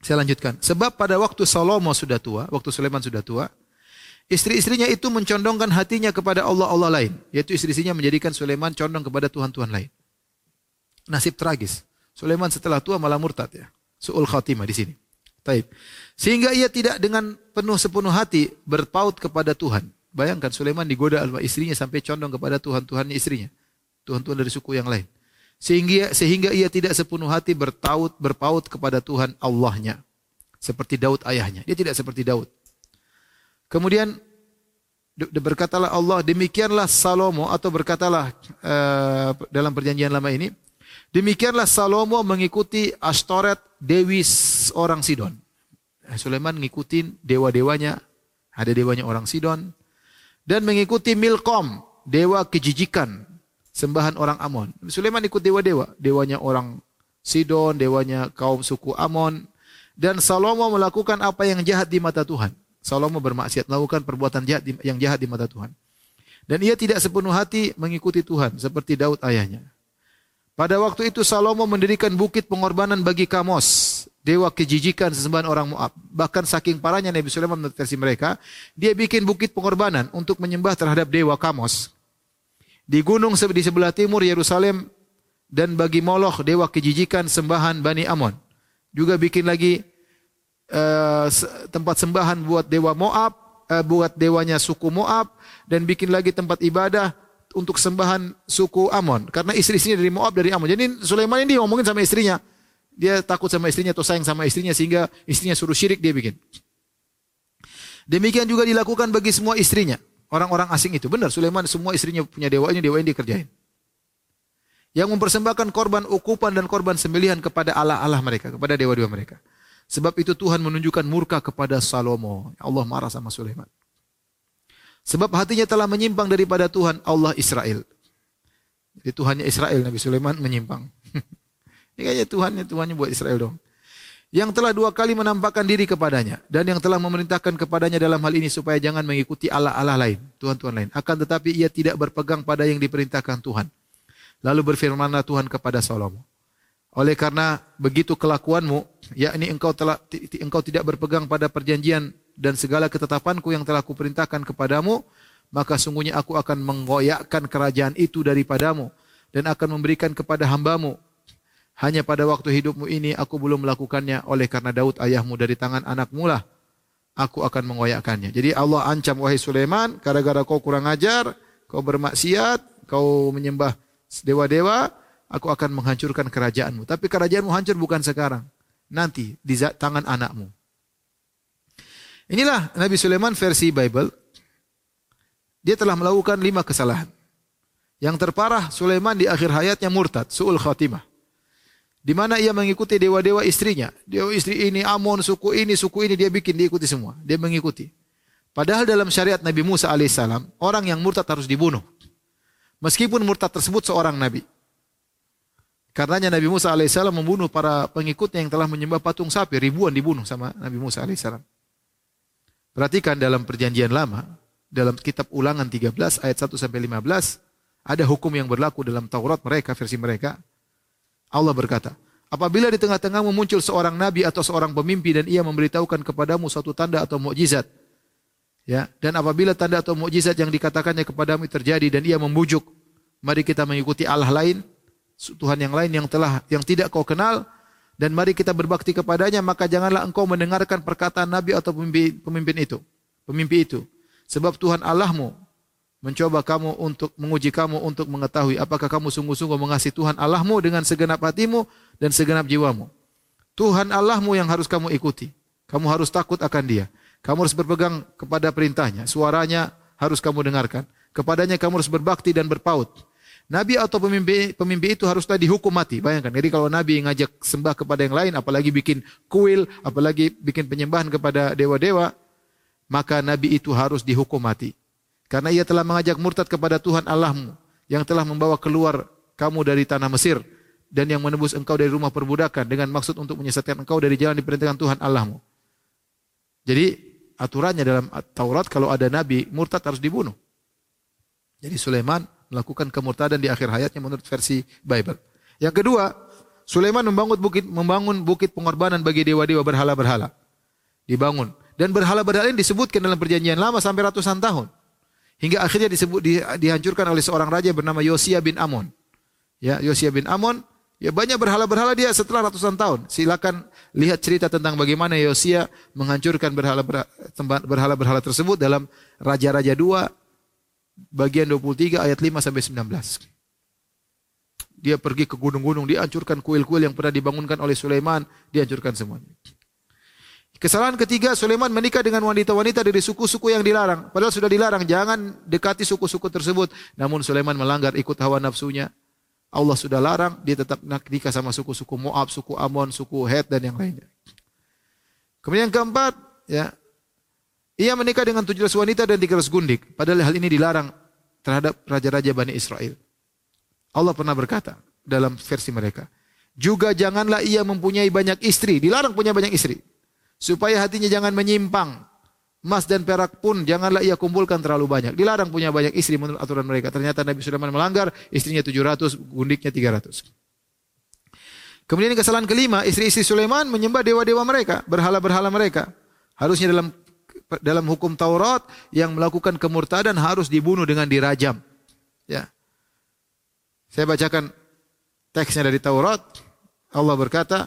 Saya lanjutkan. Sebab pada waktu Salomo sudah tua, waktu Sulaiman sudah tua, istri-istrinya itu mencondongkan hatinya kepada Allah-Allah lain. Yaitu istri-istrinya menjadikan Sulaiman condong kepada Tuhan-Tuhan lain. Nasib tragis. Sulaiman setelah tua malah murtad ya. Su'ul khatimah di sini. Taib. Sehingga ia tidak dengan penuh sepenuh hati berpaut kepada Tuhan. Bayangkan Sulaiman digoda oleh istrinya sampai condong kepada Tuhan-Tuhan istrinya. Tuhan-Tuhan dari suku yang lain. Sehingga ia tidak sepenuh hati berpaut kepada Tuhan Allahnya. Seperti Daud ayahnya. Dia tidak seperti Daud. Kemudian berkatalah Allah, demikianlah Salomo, atau berkatalah dalam perjanjian lama ini, demikianlah Salomo mengikuti Ashtoret, dewi orang Sidon. Sulaiman ngikutin dewa-dewanya, ada dewanya orang Sidon. Dan mengikuti Milkom, dewa kejijikan, sembahan orang Amon. Sulaiman ikut dewa-dewa. Dewanya orang Sidon, dewanya kaum suku Amon. Dan Salomo melakukan apa yang jahat di mata Tuhan. Salomo bermaksiat, melakukan perbuatan yang jahat di mata Tuhan. Dan ia tidak sepenuh hati mengikuti Tuhan, seperti Daud ayahnya. Pada waktu itu Salomo mendirikan bukit pengorbanan bagi Kamos, dewa kejijikan sesembahan orang Moab. Bahkan saking parahnya Nabi Sulaiman menurut versi mereka, dia bikin bukit pengorbanan untuk menyembah terhadap dewa Kamos. Di gunung di sebelah timur Yerusalem, dan bagi Moloch, dewa kejijikan sembahan Bani Amon. Juga bikin lagi tempat sembahan buat dewa Moab, buat dewanya suku Moab, dan bikin lagi tempat ibadah untuk sembahan suku Amon. Karena istri-istrinya dari Moab, dari Amon. Jadi Sulaiman ini ngomongin sama istrinya. Dia takut sama istrinya atau sayang sama istrinya sehingga istrinya suruh syirik dia bikin. Demikian juga dilakukan bagi semua istrinya. Orang-orang asing itu. Benar, Sulaiman semua istrinya punya dewanya, dewain dia kerjain. Yang mempersembahkan korban ukupan dan korban sembelihan kepada Allah-Allah mereka, kepada dewa-dewa mereka. Sebab itu Tuhan menunjukkan murka kepada Salomo. Allah marah sama Sulaiman. Sebab hatinya telah menyimpang daripada Tuhan Allah Israel. Jadi Tuhannya Israel, Nabi Sulaiman menyimpang. Ini kayaknya Tuhannya buat Israel dong. Yang telah dua kali menampakkan diri kepadanya dan yang telah memerintahkan kepadanya dalam hal ini supaya jangan mengikuti Allah-Allah lain, Tuhan-Tuhan lain. Akan tetapi ia tidak berpegang pada yang diperintahkan Tuhan. Lalu berfirmanlah Tuhan kepada Salomo. Oleh karena begitu kelakuanmu, yakni engkau tidak berpegang pada perjanjian dan segala ketetapanku yang telah kuperintahkan kepadamu, maka sungguhnya aku akan menggoyakkan kerajaan itu daripadamu dan akan memberikan kepada hambamu. Hanya pada waktu hidupmu ini aku belum melakukannya, oleh karena Daud ayahmu dari tangan anakmu lah aku akan mengoyakkannya. Jadi Allah ancam, wahai Sulaiman, gara-gara kau kurang ajar, kau bermaksiat, kau menyembah dewa-dewa, aku akan menghancurkan kerajaanmu. Tapi kerajaanmu hancur bukan sekarang, nanti di tangan anakmu. Inilah Nabi Sulaiman versi Bible. Dia telah melakukan 5 kesalahan. Yang terparah, Sulaiman di akhir hayatnya murtad, su'ul khatimah. Di mana ia mengikuti dewa-dewa istrinya. Dewa istri ini, Amon, suku ini, dia bikin, dia ikuti semua. Dia mengikuti. Padahal dalam syariat Nabi Musa AS, orang yang murtad harus dibunuh. Meskipun murtad tersebut seorang Nabi. Karenanya Nabi Musa AS membunuh para pengikutnya yang telah menyembah patung sapi. Ribuan dibunuh sama Nabi Musa AS. Perhatikan dalam perjanjian lama, dalam kitab Ulangan 13, ayat 1-15, ada hukum yang berlaku dalam Taurat mereka, versi mereka. Allah berkata, apabila di tengah-tengahmu muncul seorang nabi atau seorang pemimpin dan ia memberitahukan kepadamu suatu tanda atau mukjizat, ya, dan apabila tanda atau mukjizat yang dikatakannya kepadamu terjadi dan ia membujuk, mari kita mengikuti Allah lain, Tuhan yang lain yang tidak kau kenal, dan mari kita berbakti kepadanya, maka janganlah engkau mendengarkan perkataan nabi atau pemimpin itu. Sebab Tuhan Allahmu mencoba kamu untuk menguji kamu untuk mengetahui apakah kamu sungguh-sungguh mengasihi Tuhan Allahmu dengan segenap hatimu dan segenap jiwamu. Tuhan Allahmu yang harus kamu ikuti. Kamu harus takut akan Dia. Kamu harus berpegang kepada perintahnya. Suaranya harus kamu dengarkan. Kepadanya kamu harus berbakti dan berpaut. Nabi atau pemimpi itu haruslah dihukum mati. Bayangkan. Jadi kalau Nabi ngajak sembah kepada yang lain, apalagi bikin kuil, apalagi bikin penyembahan kepada dewa-dewa, maka Nabi itu harus dihukum mati. Karena ia telah mengajak murtad kepada Tuhan Allahmu yang telah membawa keluar kamu dari tanah Mesir dan yang menebus engkau dari rumah perbudakan dengan maksud untuk menyesatkan engkau dari jalan diperintahkan Tuhan Allahmu. Jadi aturannya dalam Taurat kalau ada nabi murtad harus dibunuh. Jadi Sulaiman melakukan kemurtadan di akhir hayatnya menurut versi Bible. Yang kedua, Sulaiman membangun bukit pengorbanan bagi dewa-dewa berhala-berhala. Dibangun dan berhala-berhala ini disebutkan dalam perjanjian lama sampai ratusan tahun. Hingga akhirnya dihancurkan oleh seorang raja bernama Yosia bin Amon. Ya, Yosia bin Amon, ya banyak berhala-berhala dia setelah ratusan tahun. Silakan lihat cerita tentang bagaimana Yosia menghancurkan berhala-berhala tersebut dalam Raja-Raja 2 bagian 23 ayat 5 sampai 19. Dia pergi ke gunung-gunung, dihancurkan kuil-kuil yang pernah dibangunkan oleh Sulaiman, dihancurkan semuanya. Kesalahan ketiga, Sulaiman menikah dengan wanita-wanita dari suku-suku yang dilarang. Padahal sudah dilarang, jangan dekati suku-suku tersebut. Namun Sulaiman melanggar ikut hawa nafsunya. Allah sudah larang, dia tetap nikah sama suku-suku Moab, suku Amon, suku Het dan yang lainnya. Kemudian yang keempat, ya, ia menikah dengan 17 wanita dan 300 gundik. Padahal hal ini dilarang terhadap raja-raja Bani Israel. Allah pernah berkata dalam versi mereka, juga janganlah ia mempunyai banyak istri. Dilarang punya banyak istri. Supaya hatinya jangan menyimpang. Emas dan perak pun janganlah ia kumpulkan terlalu banyak. Dilarang punya banyak istri menurut aturan mereka. Ternyata Nabi Sulaiman melanggar, istrinya 700, gundiknya 300. Kemudian kesalahan kelima, istri-istri Sulaiman menyembah dewa-dewa mereka, berhala-berhala mereka. Harusnya dalam hukum Taurat yang melakukan kemurtadan harus dibunuh dengan dirajam. Ya. Saya bacakan teksnya dari Taurat. Allah berkata,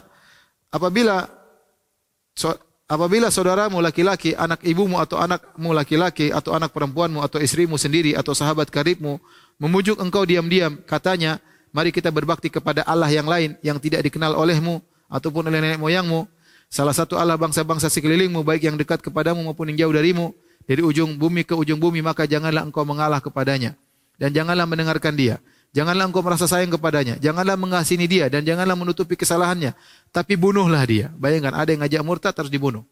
apabila saudaramu laki-laki, anak ibumu atau anakmu laki-laki, atau anak perempuanmu, atau istrimu sendiri, atau sahabat karibmu, memujuk engkau diam-diam, katanya, mari kita berbakti kepada Allah yang lain, yang tidak dikenal olehmu, ataupun oleh nenek moyangmu, salah satu Allah bangsa-bangsa sekelilingmu, baik yang dekat kepadamu maupun yang jauh darimu, dari ujung bumi ke ujung bumi, maka janganlah engkau mengalah kepadanya, dan janganlah mendengarkan dia. Janganlah engkau merasa sayang kepadanya. Janganlah mengasihani dia dan janganlah menutupi kesalahannya. Tapi bunuhlah dia. Bayangkan ada yang ngajak murtad harus dibunuh.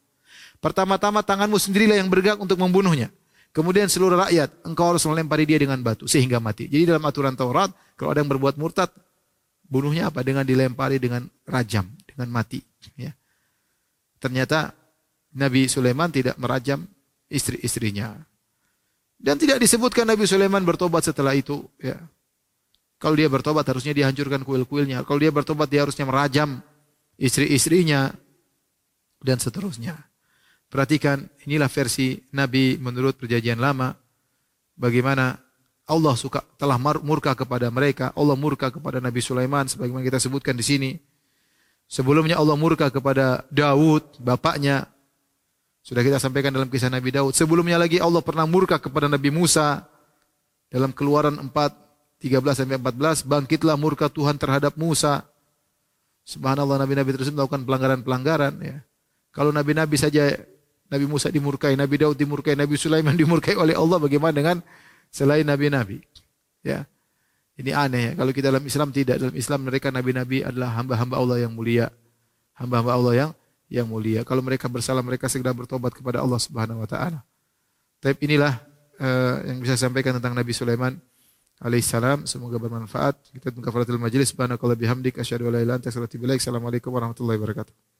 Pertama-tama tanganmu sendirilah yang bergerak untuk membunuhnya. Kemudian seluruh rakyat engkau harus melempari dia dengan batu sehingga mati. Jadi dalam aturan Taurat kalau ada yang berbuat murtad bunuhnya apa? Dengan dilempari dengan rajam, dengan mati. Ya. Ternyata Nabi Sulaiman tidak merajam istri-istrinya. Dan tidak disebutkan Nabi Sulaiman bertobat setelah itu. Ya. Kalau dia bertobat harusnya dihancurkan kuil-kuilnya. Kalau dia bertobat dia harusnya merajam istri-istrinya dan seterusnya. Perhatikan inilah versi Nabi menurut perjanjian lama. Bagaimana Allah telah murka kepada mereka. Allah murka kepada Nabi Sulaiman sebagaimana kita sebutkan di sini. Sebelumnya Allah murka kepada Daud, bapaknya. Sudah kita sampaikan dalam kisah Nabi Daud. Sebelumnya lagi Allah pernah murka kepada Nabi Musa dalam Keluaran 4:13-14, bangkitlah murka Tuhan terhadap Musa. Subhanallah, nabi-nabi tersebut melakukan pelanggaran-pelanggaran. Ya. Kalau nabi-nabi saja, Nabi Musa dimurkai, Nabi Daud dimurkai, Nabi Sulaiman dimurkai oleh Allah, bagaimana dengan selain nabi-nabi? Ya. Ini aneh ya, kalau kita dalam Islam tidak. Dalam Islam mereka nabi-nabi adalah hamba-hamba Allah yang mulia. Hamba-hamba Allah yang mulia. Kalau mereka bersalah, mereka segera bertobat kepada Allah Subhanahu wa taala. Tapi inilah yang bisa saya sampaikan tentang Nabi Sulaiman alaihissalam, semoga bermanfaat. Kita tunggu kafaratul majlis. Subhanakallahumma bihamdika asyhadu an la ilaha illa anta astaghfiruka wa atubu ilaik. Assalamualaikum warahmatullahi wabarakatuh.